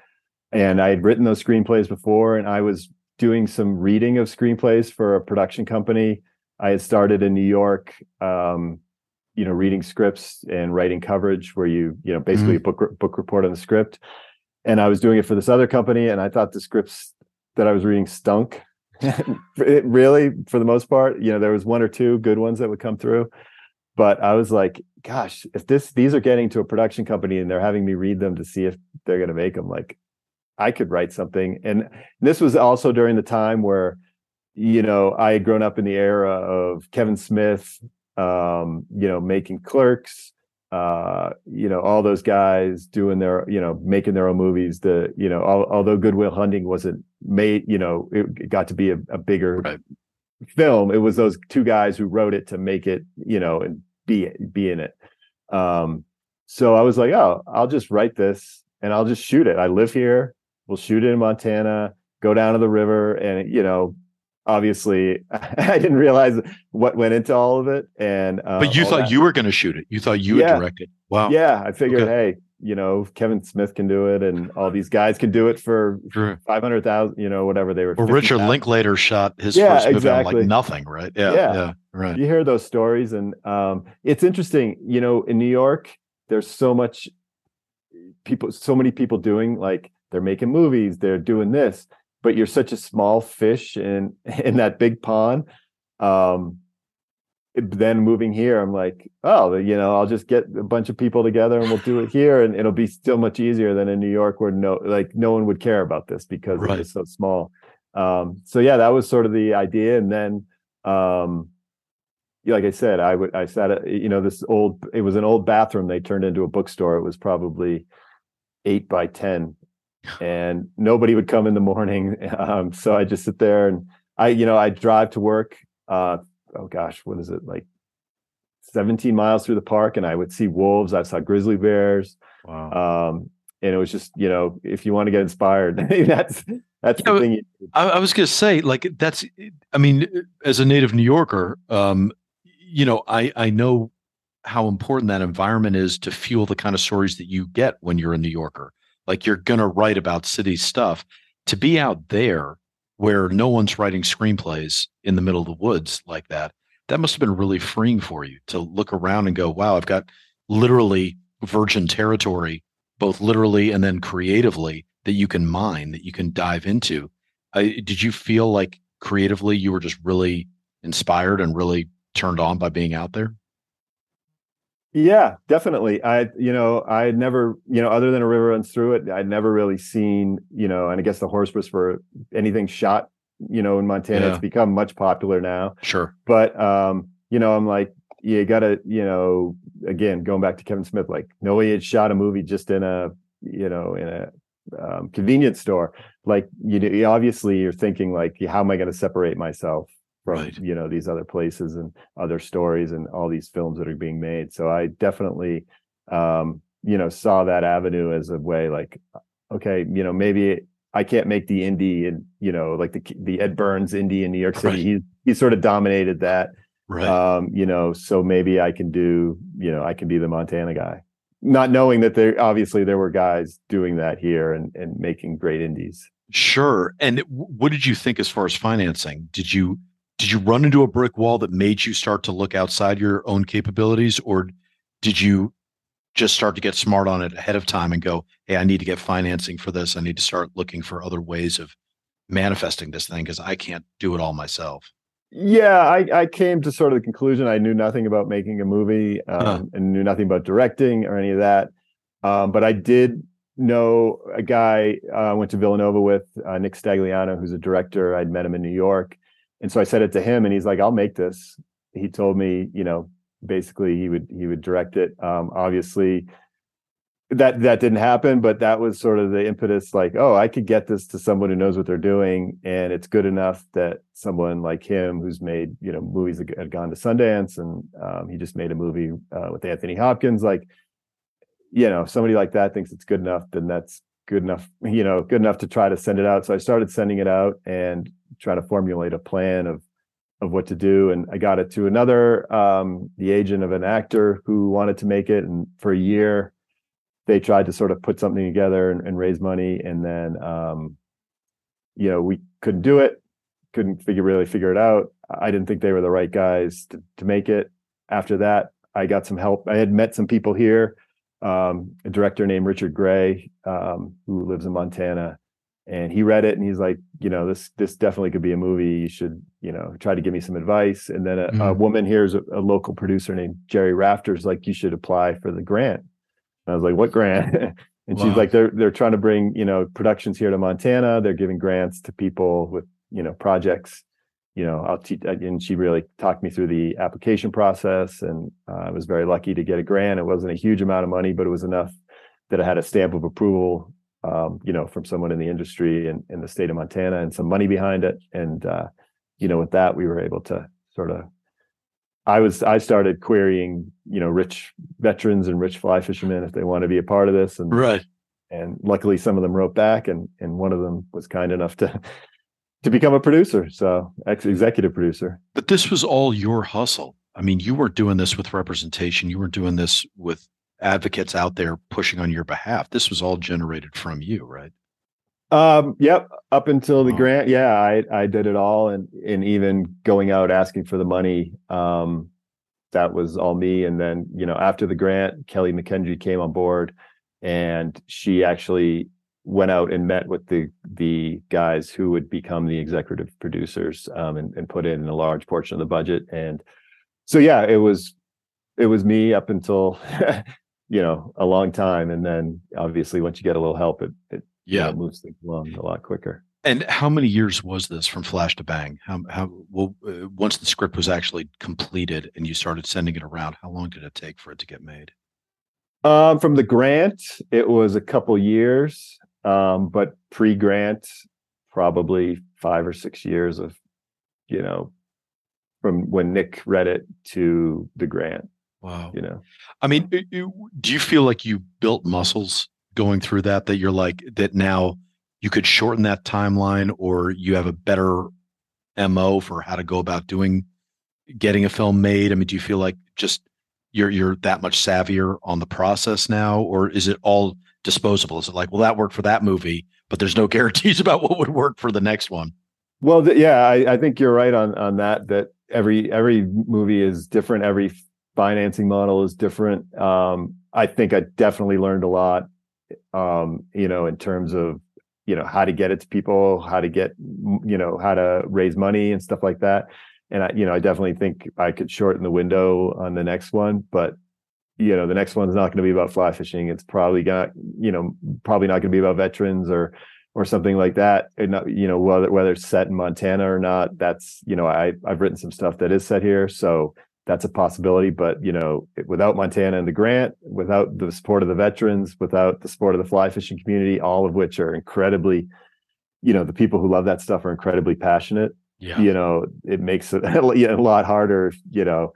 And I had written those screenplays before, and I was doing some reading of screenplays for a production company. I had started in New York, you know, reading scripts and writing coverage where you know, basically a book report on the script. And I was doing it for this other company, and I thought the scripts that I was reading stunk. It really, for the most part, you know, there was one or two good ones that would come through, but I was like, gosh, if these are getting to a production company and they're having me read them to see if they're going to make them, like, I could write something. And this was also during the time where, you know, I had grown up in the era of Kevin Smith, you know, making Clerks, you know, all those guys doing their, you know, making their own movies. The, you know, although Good Will Hunting wasn't made, you know, it got to be a bigger film. It was those two guys who wrote it to make it, you know, and be in it. So I was like, oh, I'll just write this and I'll just shoot it. I live here. We'll shoot it in Montana, go down to the river. And, you know, obviously I didn't realize what went into all of it. And, but you thought you were going to shoot it. You thought you would direct it. Wow. Yeah. I figured, hey, you know, Kevin Smith can do it and all these guys can do it for $500,000, you know, whatever they were. Well, Richard Linklater shot his first movie on like nothing, right? Yeah. Right. You hear those stories. And it's interesting, you know, in New York, there's so many people doing, like, they're making movies, they're doing this, but you're such a small fish in that big pond. Then moving here, I'm like, oh, you know, I'll just get a bunch of people together and we'll do it here, and it'll be still much easier than in New York, where no one would care about this because it's so small. So yeah, that was sort of the idea. And then, like I said, I sat at, you know, it was an old bathroom they turned into a bookstore. It was probably 8 by 10, and nobody would come in the morning. So I just sit there, and I drive to work. Oh gosh, what is it, like 17 miles through the park, and I would see wolves. I saw grizzly bears. Wow. And it was just, you know, if you want to get inspired, that's the thing. I was going to say, like, that's, I mean, as a native New Yorker, you know, I know how important that environment is to fuel the kind of stories that you get when you're a New Yorker. Like, you're going to write about city stuff. To be out there where no one's writing screenplays in the middle of the woods like that, that must have been really freeing for you to look around and go, wow, I've got literally virgin territory, both literally and then creatively, that you can mine, that you can dive into. Did you feel like creatively you were just really inspired and really turned on by being out there? Yeah, definitely. I had never, you know, other than A River Runs Through It, I'd never really seen, you know, and I guess The Horse Whisperer, anything shot, you know, in Montana. Yeah. It's become much popular now. Sure. But, you know, I'm like, you gotta, you know, again, going back to Kevin Smith, like, nobody had shot a movie just in a, you know, in a convenience store. Like, you obviously you're thinking, like, how am I going to separate myself from, you know, these other places and other stories and all these films that are being made. So I definitely, you know, saw that avenue as a way, like, okay, you know, maybe I can't make the indie, and, you know, like the Ed Burns indie in New York City, he sort of dominated that, you know, so maybe I can do, you know, I can be the Montana guy, not knowing that there were guys doing that here and making great indies. Sure. And what did you think as far as financing? Did you run into a brick wall that made you start to look outside your own capabilities, or did you just start to get smart on it ahead of time and go, hey, I need to get financing for this. I need to start looking for other ways of manifesting this thing because I can't do it all myself. Yeah, I came to sort of the conclusion. I knew nothing about making a movie and knew nothing about directing or any of that. But I did know a guy I went to Villanova with, Nick Stagliano, who's a director. I'd met him in New York. And so I said it to him and he's like, I'll make this. He told me, you know, basically he would direct it. Obviously that didn't happen, but that was sort of the impetus, like, oh, I could get this to someone who knows what they're doing. And it's good enough that someone like him, who's made, you know, movies that had gone to Sundance, and he just made a movie with Anthony Hopkins. Like, you know, if somebody like that thinks it's good enough, then that's good enough, you know, good enough to try to send it out. So I started sending it out and try to formulate a plan of what to do. And I got it to another, the agent of an actor who wanted to make it. And for a year, they tried to sort of put something together and raise money. And then, you know, we couldn't do it, couldn't really figure it out. I didn't think they were the right guys to make it. After that, I got some help. I had met some people here, a director named Richard Gray, who lives in Montana. And he read it and he's like, you know, this definitely could be a movie. You should, you know, try to give me some advice. And then a woman here's a local producer named Jerry Rafter's like, you should apply for the grant. And I was like, what grant? And wow. She's like, they're trying to bring, you know, productions here to Montana. They're giving grants to people with, you know, projects, you know, and she really talked me through the application process. And I was very lucky to get a grant. It wasn't a huge amount of money, but it was enough that I had a stamp of approval, you know, from someone in the industry and in the state of Montana, and some money behind it. And, you know, with that, we were able to sort of, I started querying, you know, rich veterans and rich fly fishermen if they want to be a part of this. And, right. And luckily some of them wrote back, and one of them was kind enough to become a producer. So executive producer. But this was all your hustle. I mean, you weren't doing this with representation. You weren't doing this with advocates out there pushing on your behalf. This was all generated from you, right? Yep. Up until the grant. Yeah, I did it all. And even going out asking for the money, that was all me. And then, you know, after the grant, Kelly McKendry came on board, and she actually went out and met with the guys who would become the executive producers, and put in a large portion of the budget. And so, yeah, it was me up until, you know, a long time. And then obviously once you get a little help, it moves things along a lot quicker. And how many years was this from flash to bang? Well, once the script was actually completed and you started sending it around, how long did it take for it to get made? From the grant, it was a couple years. But pre-grant, probably 5 or 6 years of, you know, from when Nick read it to the grant. Wow. You know, I mean, do you feel like you built muscles going through that you're like, that now you could shorten that timeline, or you have a better MO for how to go about getting a film made? I mean, do you feel like just you're that much savvier on the process now, or is it all disposable? Is it like, well, that worked for that movie, but there's no guarantees about what would work for the next one? Well, I think you're right on that every movie is different. Every financing model is different. I think I definitely learned a lot, you know, in terms of, you know, how to get it to people, how to raise money and stuff like that. And I, you know, I definitely think I could shorten the window on the next one, but you know, the next one's not going to be about fly fishing. It's probably not going to be about veterans or something like that. And not, you know, whether it's set in Montana or not, that's, you know, I've written some stuff that is set here. So that's a possibility, but you know, without Montana and the grant, without the support of the veterans, without the support of the fly fishing community, all of which are incredibly, you know, the people who love that stuff are incredibly passionate. Yeah. You know, it makes it a lot harder, you know.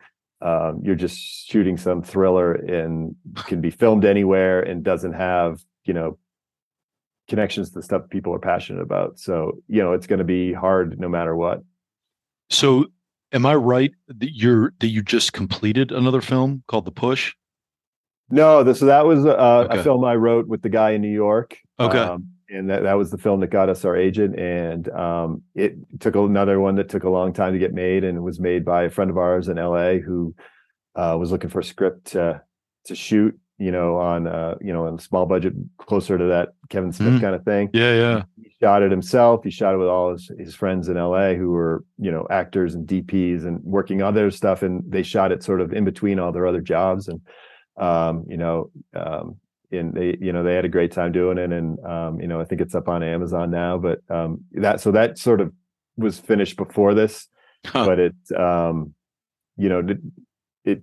You're just shooting some thriller and can be filmed anywhere and doesn't have, you know, connections to the stuff people are passionate about. So, you know, it's going to be hard no matter what. So am I right that you just completed another film called The Push? No, that was a film I wrote with the guy in New York. Okay. And that was the film that got us our agent. And it took another one that took a long time to get made, and it was made by a friend of ours in LA who was looking for a script to shoot. on a small budget, closer to that Kevin Smith kind of thing. Yeah, yeah. He shot it himself. He shot it with all his friends in LA who were, actors and DPs and working on their stuff. And they shot it sort of in between all their other jobs. And, and they had a great time doing it. And, I think it's up on Amazon now, but that sort of was finished before this, but it, it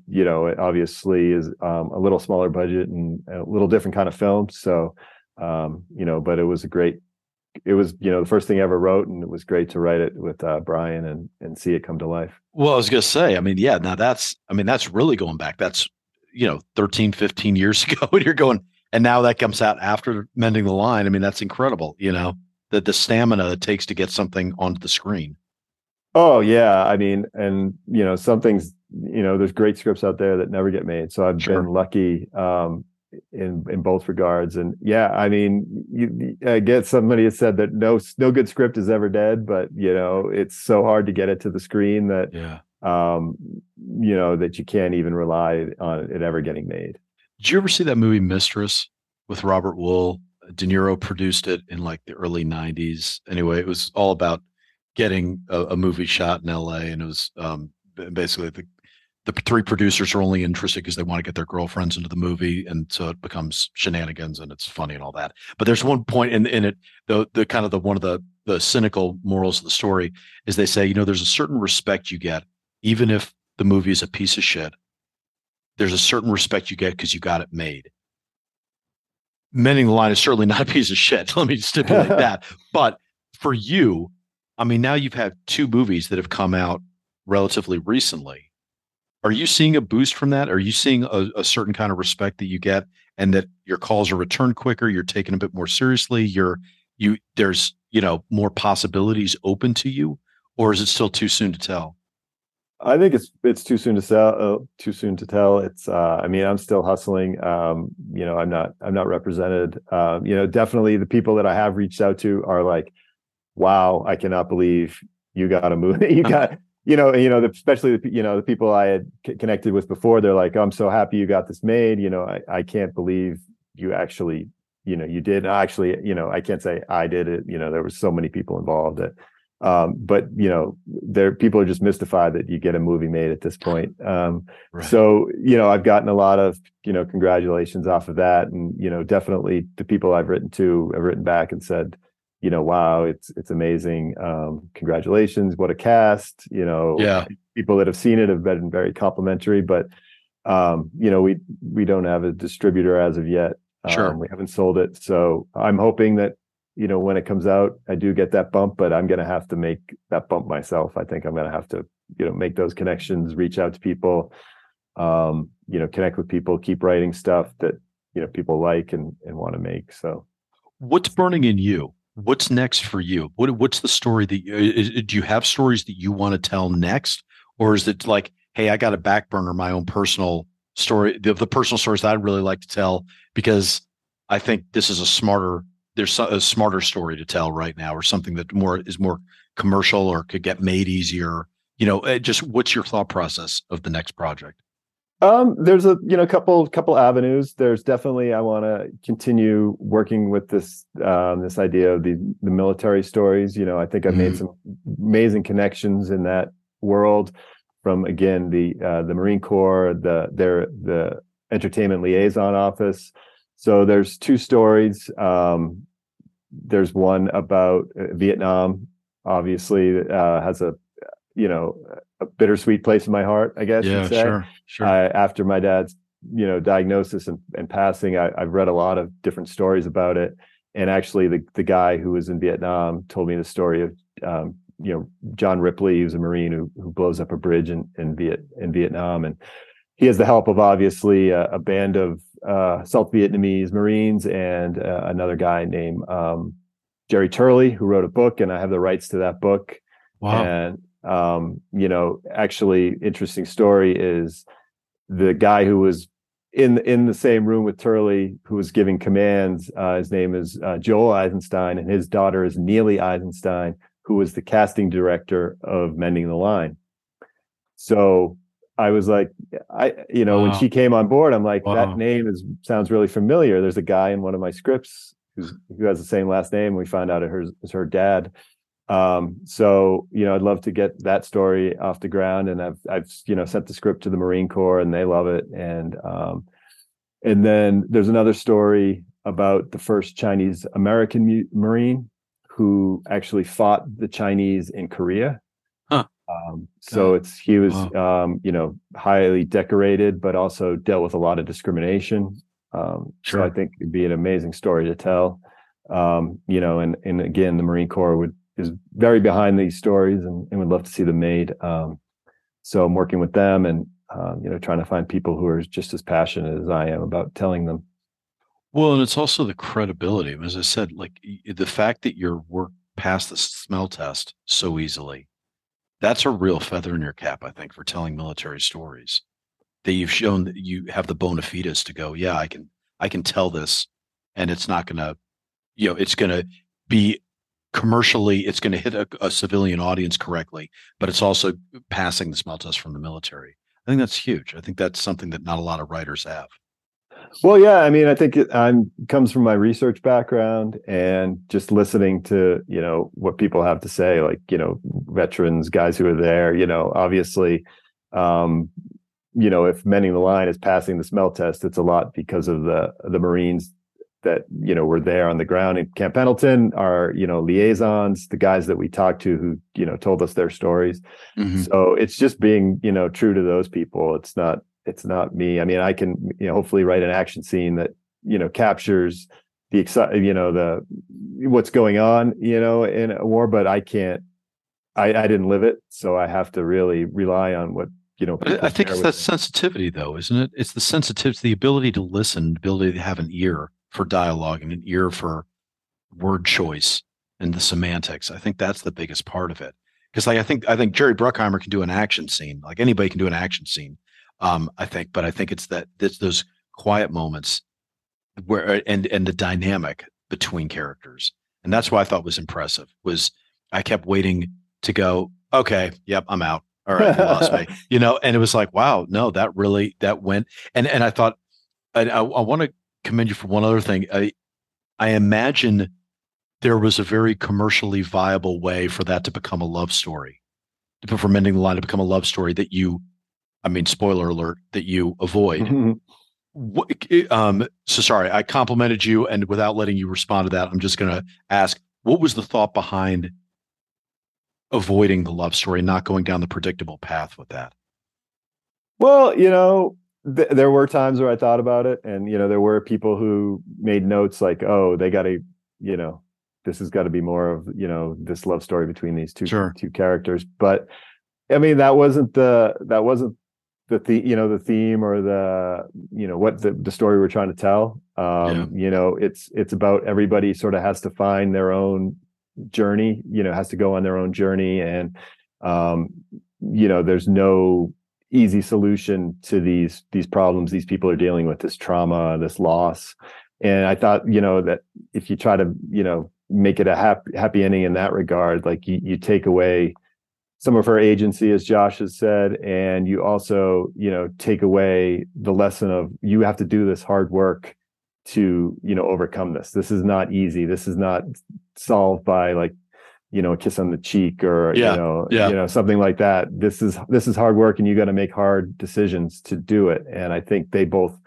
obviously is a little smaller budget and a little different kind of film. So, but it was the first thing I ever wrote, and it was great to write it with Brian and see it come to life. Well, I was going to say, that's really going back. That's, 13, 15 years ago, and you're going, and now that comes out after Mending the Line. I mean, that's incredible, that the stamina it takes to get something onto the screen. Oh yeah. I mean, and some things, there's great scripts out there that never get made. So I've been lucky in both regards. And yeah, I mean, I guess somebody has said that no good script is ever dead, but it's so hard to get it to the screen that, that you can't even rely on it ever getting made. Did you ever see that movie Mistress with Robert Wool? De Niro produced it in like the early 90s. Anyway, it was all about getting a movie shot in LA, and it was basically the three producers are only interested because they want to get their girlfriends into the movie, and so it becomes shenanigans and it's funny and all that. But there's one point in it, the cynical morals of the story is they say, there's a certain respect you get, even if the movie is a piece of shit. There's a certain respect you get because you got it made. Mending the Line is certainly not a piece of shit. Let me stipulate that. But for you, now you've had two movies that have come out relatively recently. Are you seeing a boost from that? Are you seeing a certain kind of respect that you get, and that your calls are returned quicker? You're taken a bit more seriously. There's more possibilities open to you, or is it still too soon to tell? I think it's too soon to tell. It's I'm still hustling. I'm not represented. Definitely the people that I have reached out to are like, wow, I cannot believe you got a movie. Especially the people I had connected with before. They're like, I'm so happy you got this made. I can't believe you actually, you did. Actually, I can't say I did it. There were so many people involved that. But people are just mystified that you get a movie made at this point. Right. So I've gotten a lot of congratulations off of that, and definitely the people I've written to have written back and said, wow, it's amazing. Congratulations, what a cast. People that have seen it have been very complimentary, but we don't have a distributor as of yet. We haven't sold it, so I'm hoping that when it comes out, I do get that bump, but I'm going to have to make that bump myself. I think I'm going to have to, make those connections, reach out to people, connect with people, keep writing stuff that, people like and want to make. So what's burning in you? What's next for you? What's the story that do you have stories that you want to tell next? Or is it like, hey, I got a back burner, my own personal story, the personal stories that I'd really like to tell, because I think this is there's a smarter story to tell right now, or something that is more commercial or could get made easier. Just what's your thought process of the next project? There's a couple avenues. There's definitely, I want to continue working with this this idea of the military stories. I think I've made some amazing connections in that world, from again the Marine Corps, the Entertainment Liaison Office. So there's two stories. There's one about Vietnam, obviously, has a bittersweet place in my heart, I guess. Yeah, you'd say. Sure. After my dad's, diagnosis and passing, I've read a lot of different stories about it. And actually, the guy who was in Vietnam told me the story of, John Ripley, who's a Marine who blows up a bridge in Vietnam. And he has the help of, obviously, a band of South Vietnamese Marines and another guy named Jerry Turley, who wrote a book, and I have the rights to that book. Wow. And actually, interesting story is the guy who was in the same room with Turley, who was giving commands, his name is Joel Eisenstein, and his daughter is Neely Eisenstein, who was the casting director of Mending the Line. So I was like, when she came on board, I'm like, that name sounds really familiar. There's a guy in one of my scripts who has the same last name. We found out it's her dad. So I'd love to get that story off the ground, and I've sent the script to the Marine Corps, and they love it. And then there's another story about the first Chinese American Marine who actually fought the Chinese in Korea. He was highly decorated, but also dealt with a lot of discrimination. So I think it'd be an amazing story to tell. And again, the Marine Corps is very behind these stories and would love to see them made. So I'm working with them and, trying to find people who are just as passionate as I am about telling them. Well, and it's also the credibility. As I said, like the fact that your work passed the smell test so easily, that's a real feather in your cap, I think, for telling military stories, that you've shown that you have the bona fides to go, yeah, I can tell this, and it's not going to, it's going to be commercially, it's going to hit a civilian audience correctly, but it's also passing the smell test from the military. I think that's huge. I think that's something that not a lot of writers have. Well, yeah, I mean, I think it comes from my research background and just listening to, what people have to say, like, veterans, guys who are there, obviously, if Mending the Line is passing the smell test, it's a lot because of the Marines that, were there on the ground in Camp Pendleton, our, liaisons, the guys that we talked to who, told us their stories. Mm-hmm. So it's just being, true to those people. It's not me. I mean, I can, hopefully write an action scene that, captures the excitement, what's going on, in a war, but I didn't live it. So I have to really rely on what, but I think it's that sensitivity though, isn't it? It's the sensitivity, the ability to listen, the ability to have an ear for dialogue and an ear for word choice and the semantics. I think that's the biggest part of it. Cause like, I think Jerry Bruckheimer can do an action scene. Like anybody can do an action scene. I think it's that it's those quiet moments where and the dynamic between characters, and that's what I thought was impressive. Was I kept waiting to go, okay, yep, I'm out. All right, you lost me, And it was like, wow, no, that went. And I thought, I want to commend you for one other thing. I imagine there was a very commercially viable way for that to become a love story, for Mending the Line to become a love story that you. I mean, spoiler alert, that you avoid. Mm-hmm. So sorry, I complimented you, and without letting you respond to that, I'm just going to ask, what was the thought behind avoiding the love story, not going down the predictable path with that? Well, there were times where I thought about it, and, there were people who made notes like, oh, they got to, this has got to be more of, this love story between these two characters. But I mean, that wasn't the theme or the story we're trying to tell. It's about everybody sort of has to find their own journey, has to go on their own journey. And, there's no easy solution to these problems these people are dealing with, this trauma, this loss. And I thought, that if you try to, make it a happy ending in that regard, like you take away some of her agency, as Josh has said, and you also, take away the lesson of you have to do this hard work to, overcome this. This is not easy. This is not solved by like, a kiss on the cheek or, something like that. This is hard work, and you got to make hard decisions to do it. And I think they both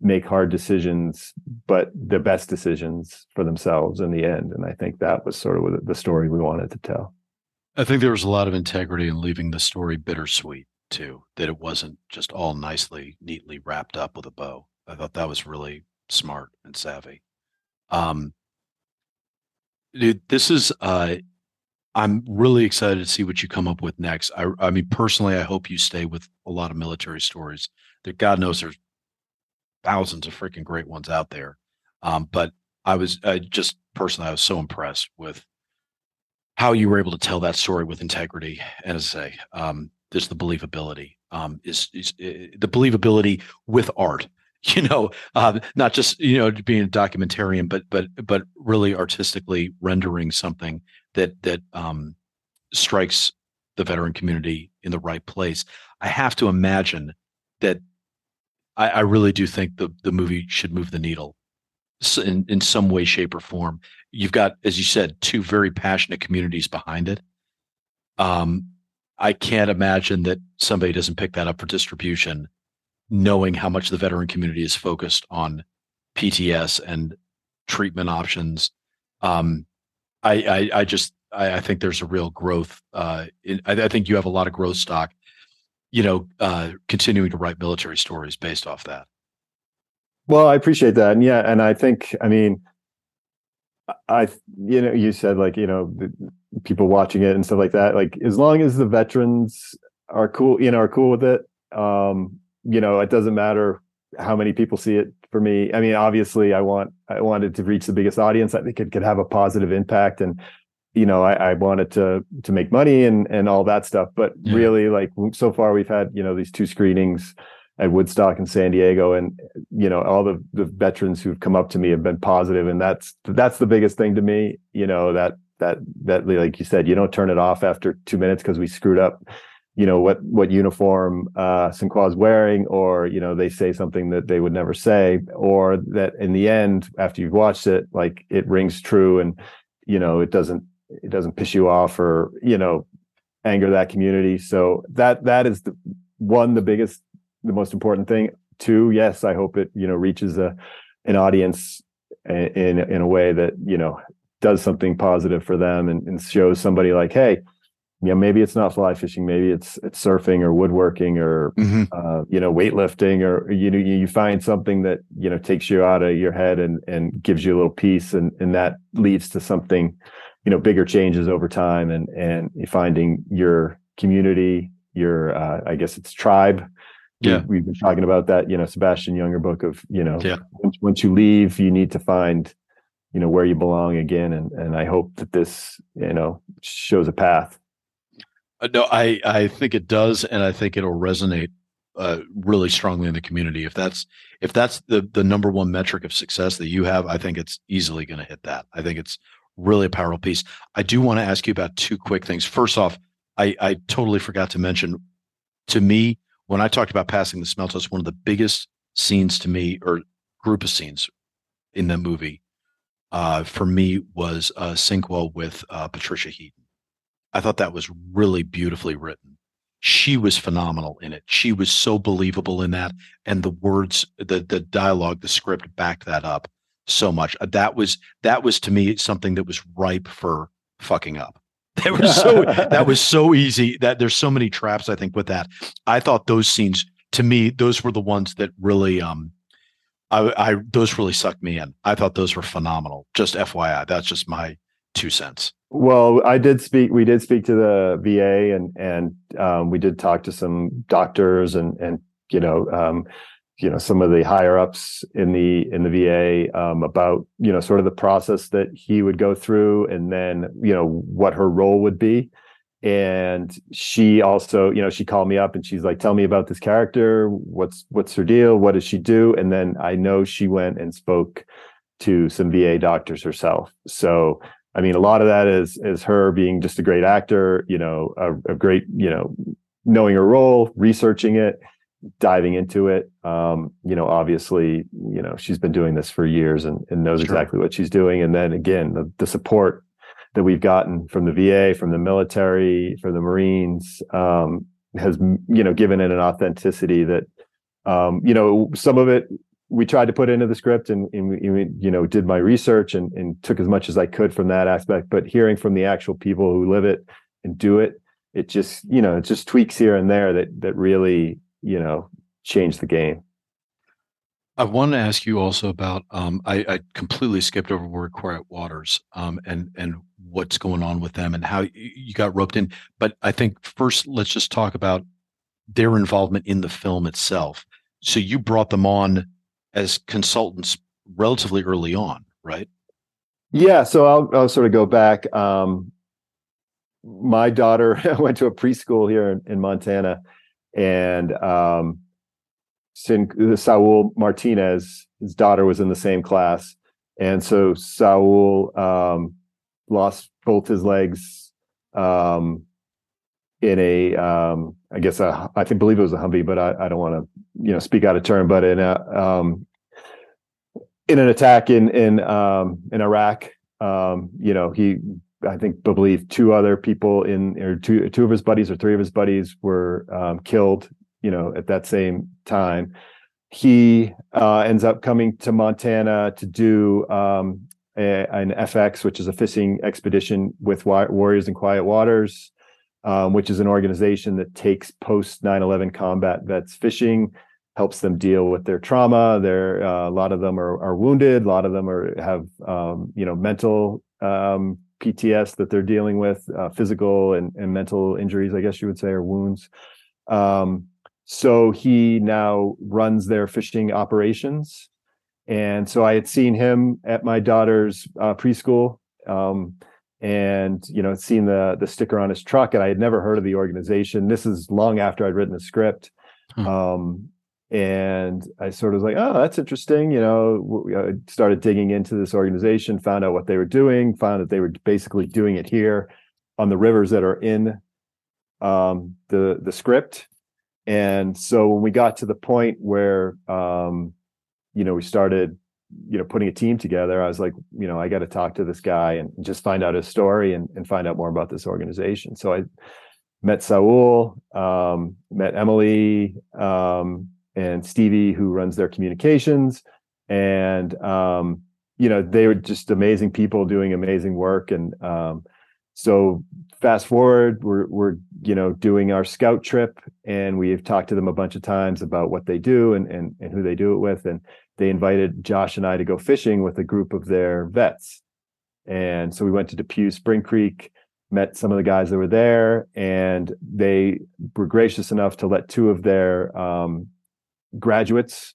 make hard decisions, but the best decisions for themselves in the end. And I think that was sort of what the story we wanted to tell. I think there was a lot of integrity in leaving the story bittersweet too, that it wasn't just all nicely, neatly wrapped up with a bow. I thought that was really smart and savvy. Dude, this is, I'm really excited to see what you come up with next. I mean, personally, I hope you stay with a lot of military stories. That God knows there's thousands of freaking great ones out there. But I was so impressed with how you were able to tell that story with integrity, and as I say, just the believability the believability with art, not just, being a documentarian, but really artistically rendering something that strikes the veteran community in the right place. I have to imagine that I really do think the movie should move the needle in some way, shape, or form. You've got, as you said, two very passionate communities behind it. I can't imagine that somebody doesn't pick that up for distribution, knowing how much the veteran community is focused on PTS and treatment options. I think there's a real growth. I think you have a lot of growth stock, continuing to write military stories based off that. Well, I appreciate that. And yeah, and I think, you said the people watching it and stuff like that, like as long as the veterans are cool, are cool with it. It doesn't matter how many people see it for me. I mean, obviously I wanted to reach the biggest audience. I think it could have a positive impact, and I wanted to make money and all that stuff. But really, so far we've had, these two screenings at Woodstock and San Diego, and, all the veterans who've come up to me have been positive. And that's the biggest thing to me, that like you said, you don't turn it off after 2 minutes because we screwed up, what uniform Sinqua's wearing, or, they say something that they would never say, or that in the end, after you've watched it, like it rings true. And, it doesn't piss you off or, anger that community. So that is the most important thing. Two, yes, I hope it, reaches an audience in a way that, does something positive for them and shows somebody like, hey, maybe it's not fly fishing, maybe it's surfing or woodworking or, weightlifting, or, you find something that, takes you out of your head and gives you a little peace. And that leads to something, bigger changes over time, and finding your community, your, I guess it's tribe. Yeah. We've been talking about that, Sebastian Younger book of, once you leave, you need to find, where you belong again. And I hope that this, shows a path. No, I think it does, and I think it'll resonate really strongly in the community. If that's the number one metric of success that you have, I think it's easily going to hit that. I think it's really a powerful piece. I do want to ask you about two quick things. First off, I totally forgot to mention, to me, when I talked about Passing the Smell Test, one of the biggest scenes to me, or group of scenes in that movie, for me was Sinqua with Patricia Heaton. I thought that was really beautifully written. She was phenomenal in it. She was so believable in that. And the words, the dialogue, the script backed that up so much. That was to me something that was ripe for fucking up. That was so easy, that there's so many traps, I think, with that. I thought those scenes, to me, those were the ones that really, those really sucked me in. I thought those were phenomenal. Just FYI, that's just my 2 cents. Well, we did speak to the VA, and we did talk to some doctors and some of the higher ups in the VA, about, sort of the process that he would go through, and then, what her role would be. And she also, she called me up and she's like, tell me about this character. What's her deal? What does she do? And then I know she went and spoke to some VA doctors herself. So, a lot of that is her being just a great actor, a great, knowing her role, researching it, diving into it. Obviously, she's been doing this for years and knows exactly what she's doing. And then again, the support that we've gotten from the VA, from the military, from the Marines, has, given it an authenticity that, some of it we tried to put into the script, and did my research and took as much as I could from that aspect. But hearing from the actual people who live it and do it, it just tweaks here and there that really, change the game. I want to ask you also about, I completely skipped over Warriors and Quiet Waters, and what's going on with them and how you got roped in. But I think first, let's just talk about their involvement in the film itself. So you brought them on as consultants relatively early on, right? Yeah. So I'll sort of go back. My daughter went to a preschool here in Montana, and Saul Martinez, his daughter, was in the same class. And so Saul lost both his legs in a, I guess, I believe it was a Humvee, but I don't want to, speak out of turn, but in an attack in Iraq, I believe two other people two of his buddies or three of his buddies were killed, at that same time. He ends up coming to Montana to do an FX, which is a fishing expedition with Warriors and Quiet Waters, which is an organization that takes post 9/11 combat vets fishing, helps them deal with their trauma. A lot of them are wounded. A lot of them have mental PTS that they're dealing with, physical and mental injuries, I guess you would say, or wounds. So he now runs their fishing operations. And so I had seen him at my daughter's preschool, and, seen the sticker on his truck, and I had never heard of the organization. This is long after I'd written the script. And I sort of was like, oh, that's interesting. I started digging into this organization, found out what they were doing, found that they were basically doing it here on the rivers that are in the script. And so when we got to the point where, we started, putting a team together, I was like, I got to talk to this guy and just find out his story and find out more about this organization. So I met Saul, met Emily, and Stevie, who runs their communications, and they were just amazing people doing amazing work. And so fast forward, we're doing our scout trip, and we've talked to them a bunch of times about what they do and who they do it with, and they invited Josh and I to go fishing with a group of their vets. And so we went to Depew Spring Creek, met some of the guys that were there, and they were gracious enough to let two of their graduates,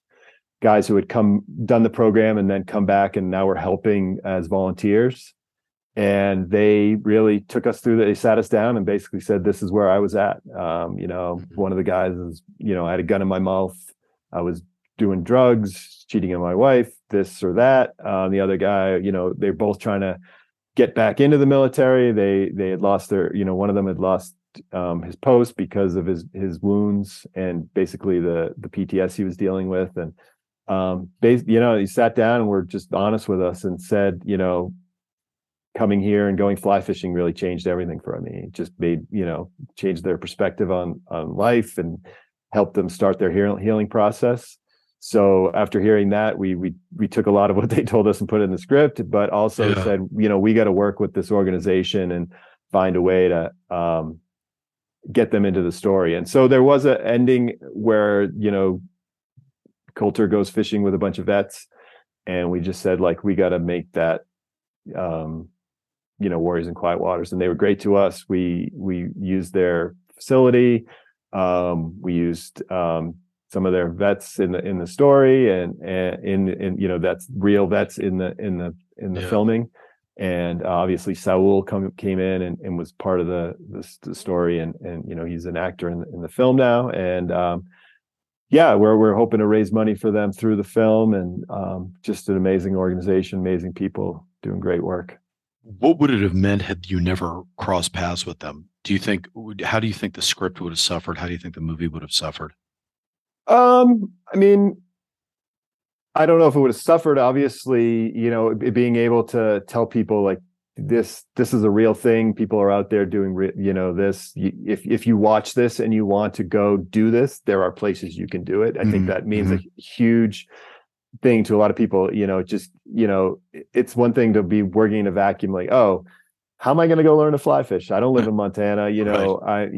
guys who had done the program and then come back and now were helping as volunteers. And they really took us through that. They sat us down and basically said, this is where I was at. One of the guys is, I had a gun in my mouth. I was doing drugs, cheating on my wife, this or that. The other guy, they're both trying to get back into the military. They had lost their, one of them had lost his post because of his wounds and basically the PTS he was dealing with. And he sat down and were just honest with us and said, coming here and going fly fishing really changed everything for me. It just made, changed their perspective on life and helped them start their healing process. So after hearing that, we took a lot of what they told us and put it in the script, but also said, we got to work with this organization and find a way to get them into the story. And so there was an ending where, Coulter goes fishing with a bunch of vets, and we just said, like, we got to make that, Warriors and Quiet Waters. And they were great to us. We used their facility. We used some of their vets in the story, and that's real vets in the filming. And obviously Saul came in and was part of the story, and he's an actor in the film now. And we're hoping to raise money for them through the film. And just an amazing organization, amazing people doing great work. What would it have meant had you never crossed paths with them? How do you think the script would have suffered? How do you think the movie would have suffered? I don't know if it would have suffered. Obviously, being able to tell people like this is a real thing. People are out there doing, this. If you watch this and you want to go do this, there are places you can do it. I think that means a huge thing to a lot of people. It's one thing to be working in a vacuum, like, oh, how am I going to go learn to fly fish? I don't live in Montana, right.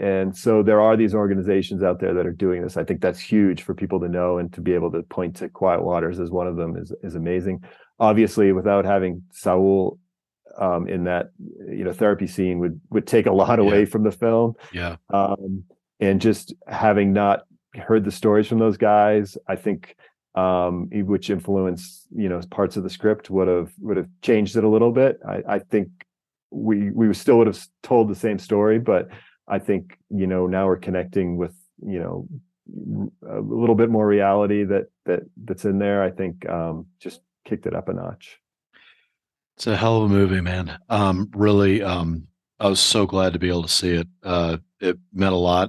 And so there are these organizations out there that are doing this. I think that's huge for people to know, and to be able to point to Quiet Waters as one of them is amazing. Obviously, without having Saul in that, therapy scene would take a lot away from the film. Yeah. And just having not heard the stories from those guys, I think, which influenced, parts of the script would have changed it a little bit. I think we still would have told the same story, but I think, now we're connecting with, a little bit more reality that's in there. I think just kicked it up a notch. It's a hell of a movie, man. Really, I was so glad to be able to see it. It meant a lot.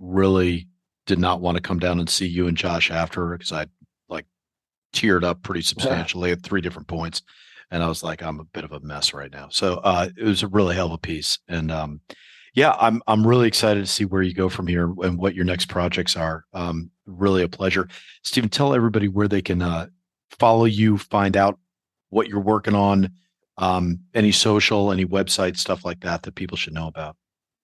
Really did not want to come down and see you and Josh after, because I like teared up pretty substantially at three different points. And I was like, I'm a bit of a mess right now. So it was a really hell of a piece. And yeah, I'm really excited to see where you go from here and what your next projects are. Really a pleasure. Stephen, tell everybody where they can follow you, find out what you're working on, any social, any website, stuff like that, that people should know about.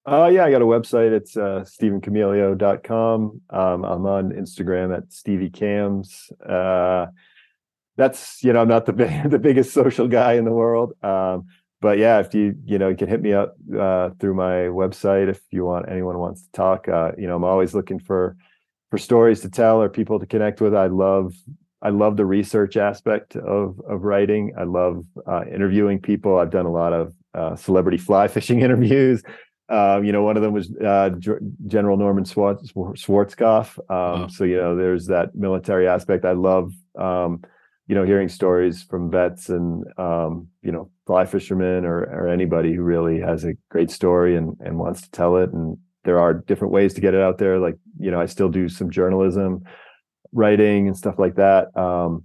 Yeah, I got a website. It's stephencamelio.com. I'm on Instagram at StevieCams. That's, you know, I'm not the biggest social guy in the world. But yeah, if you can hit me up through my website, if anyone wants to talk, I'm always looking for stories to tell or people to connect with. I love the research aspect of writing. I love interviewing people. I've done a lot of celebrity fly fishing interviews. One of them was General Norman Schwarzkopf. So, there's that military aspect. I love, hearing stories from vets and, fly fishermen or anybody who really has a great story and wants to tell it. And there are different ways to get it out there. Like, I still do some journalism writing and stuff like that. I'm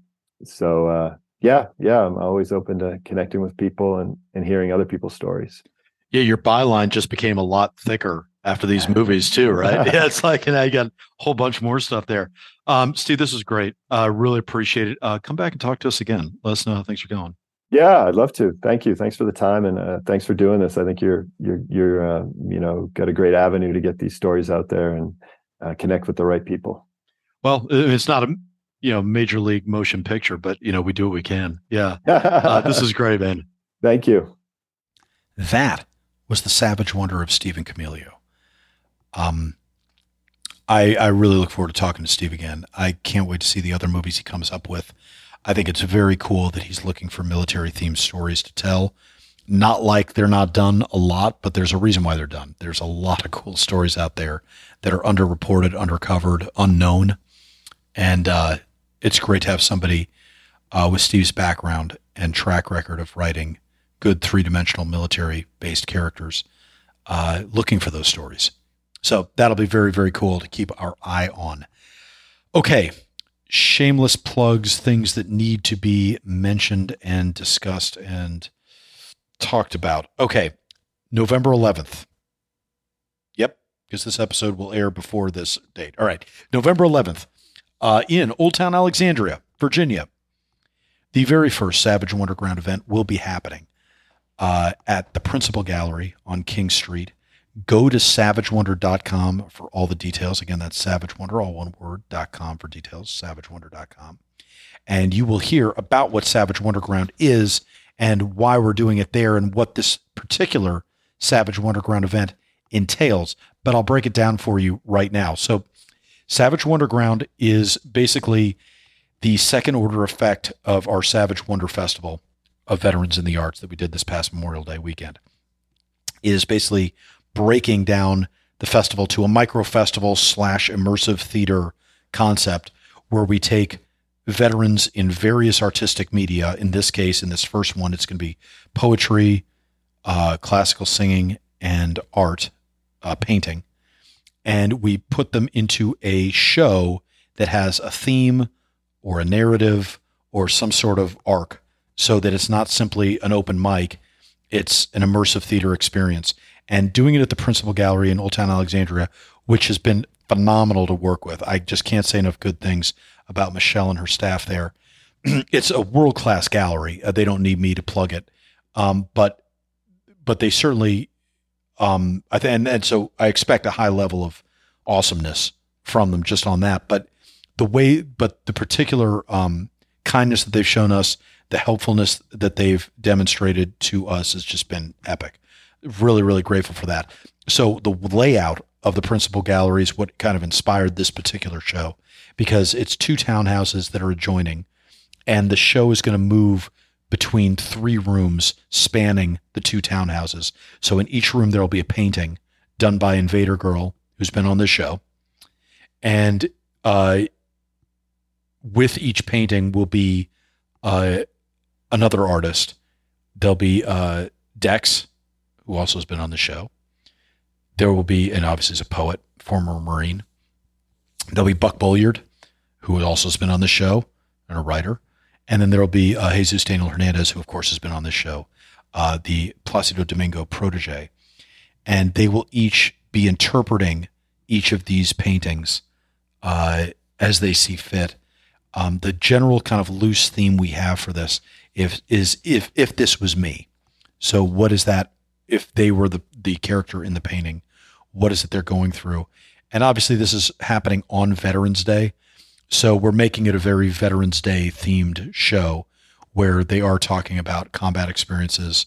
always open to connecting with people and hearing other people's stories. Yeah, your byline just became a lot thicker after these movies too, right? Yeah, it's like, you got a whole bunch more stuff there. Steve, this was great. Really appreciate it. Come back and talk to us again. Let us know how things are going. Yeah, I'd love to. Thank you. Thanks for the time, and thanks for doing this. I think you're got a great avenue to get these stories out there and connect with the right people. Well, it's not a major league motion picture, but we do what we can. Yeah, this is great, man. Thank you. That was The Savage Wonder of Stephen Camelio. I really look forward to talking to Steve again. I can't wait to see the other movies he comes up with. I think it's very cool that he's looking for military-themed stories to tell. Not like they're not done a lot, but there's a reason why they're done. There's a lot of cool stories out there that are underreported, undercovered, unknown. And it's great to have somebody with Steve's background and track record of writing good three-dimensional military-based characters looking for those stories. So that'll be very, very cool to keep our eye on. Okay, shameless plugs, things that need to be mentioned and discussed and talked about. Okay, November 11th. Yep, because this episode will air before this date. All right, November 11th in Old Town Alexandria, Virginia. The very first Savage Wonderground event will be happening. At the Principal Gallery on King Street. Go to savagewonder.com for all the details. Again, that's savagewonder, all one word.com for details, savagewonder.com. And you will hear about what Savage Wonderground is and why we're doing it there and what this particular Savage Wonderground event entails. But I'll break it down for you right now. So Savage Wonderground is basically the second order effect of our Savage Wonder Festival of Veterans in the Arts that we did this past Memorial Day weekend. It is basically breaking down the festival to a micro festival / immersive theater concept where we take veterans in various artistic media. In this case, in this first one, it's going to be poetry, classical singing, and art, painting. And we put them into a show that has a theme or a narrative or some sort of arc, so that it's not simply an open mic, it's an immersive theater experience. And doing it at the Principal Gallery in Old Town Alexandria, which has been phenomenal to work with. I just can't say enough good things about Michelle and her staff there. It's a world-class gallery. They don't need me to plug it. But they certainly, and so I expect a high level of awesomeness from them just on that. But the particular kindness that they've shown us, the helpfulness that they've demonstrated to us has just been epic. Really, really grateful for that. So the layout of the Principal Gallery is what kind of inspired this particular show, because it's two townhouses that are adjoining, and the show is going to move between three rooms spanning the two townhouses. So in each room, there'll be a painting done by Invader Girl, who's been on this show. And with each painting will be another artist. There'll be Dex, who also has been on the show. There will be, and obviously is a poet, former Marine. There'll be Buck Bolliard, who also has been on the show, and a writer. And then there'll be Jesus Daniel Hernandez, who of course has been on this show, the Plácido Domingo protege. And they will each be interpreting each of these paintings as they see fit. The general kind of loose theme we have for this is if this was me. So what is that? If they were the character in the painting, what is it they're going through? And obviously this is happening on Veterans Day. So we're making it a very Veterans Day themed show where they are talking about combat experiences.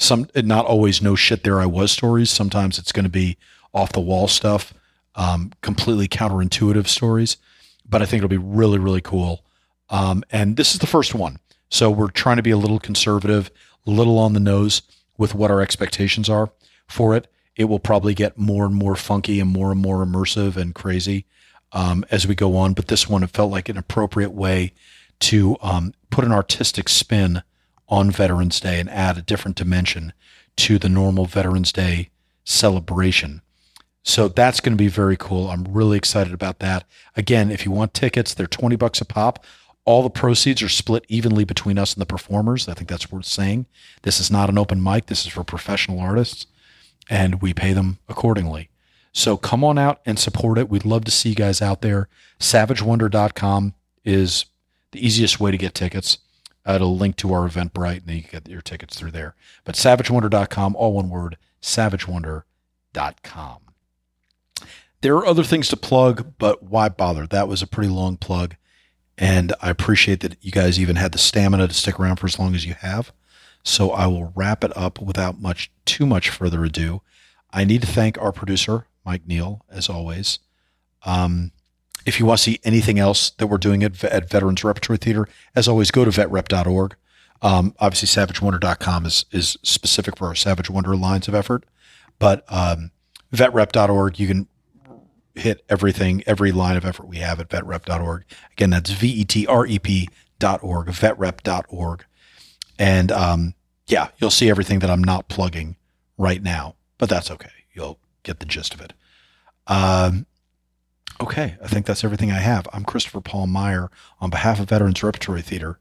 Some, not always no shit there I was stories. Sometimes it's going to be off the wall stuff, completely counterintuitive stories, but I think it'll be really, really cool. And this is the first one. So we're trying to be a little conservative, a little on the nose with what our expectations are for it. It will probably get more and more funky and more immersive and crazy as we go on. But this one, it felt like an appropriate way to put an artistic spin on Veterans Day and add a different dimension to the normal Veterans Day celebration. So that's going to be very cool. I'm really excited about that. Again, if you want tickets, they're $20 a pop. All the proceeds are split evenly between us and the performers. I think that's worth saying. This is not an open mic. This is for professional artists, and we pay them accordingly. So come on out and support it. We'd love to see you guys out there. SavageWonder.com is the easiest way to get tickets. It'll link to our Eventbrite, and you can get your tickets through there. But SavageWonder.com, all one word, SavageWonder.com. There are other things to plug, but why bother? That was a pretty long plug. And I appreciate that you guys even had the stamina to stick around for as long as you have. So I will wrap it up without too much further ado. I need to thank our producer, Mike Neal, as always. If you want to see anything else that we're doing at Veterans Repertory Theater, as always, go to vetrep.org. Obviously, savagewonder.com is specific for our Savage Wonder lines of effort. But vetrep.org, you can hit everything, every line of effort we have at vetrep.org. Again, that's vetrep.org, vetrep.org. And yeah, you'll see everything that I'm not plugging right now, but that's okay. You'll get the gist of it. Okay, I think that's everything I have. I'm Christopher Paul Meyer on behalf of Veterans Repertory Theater.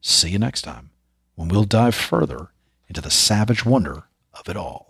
See you next time when we'll dive further into the savage wonder of it all.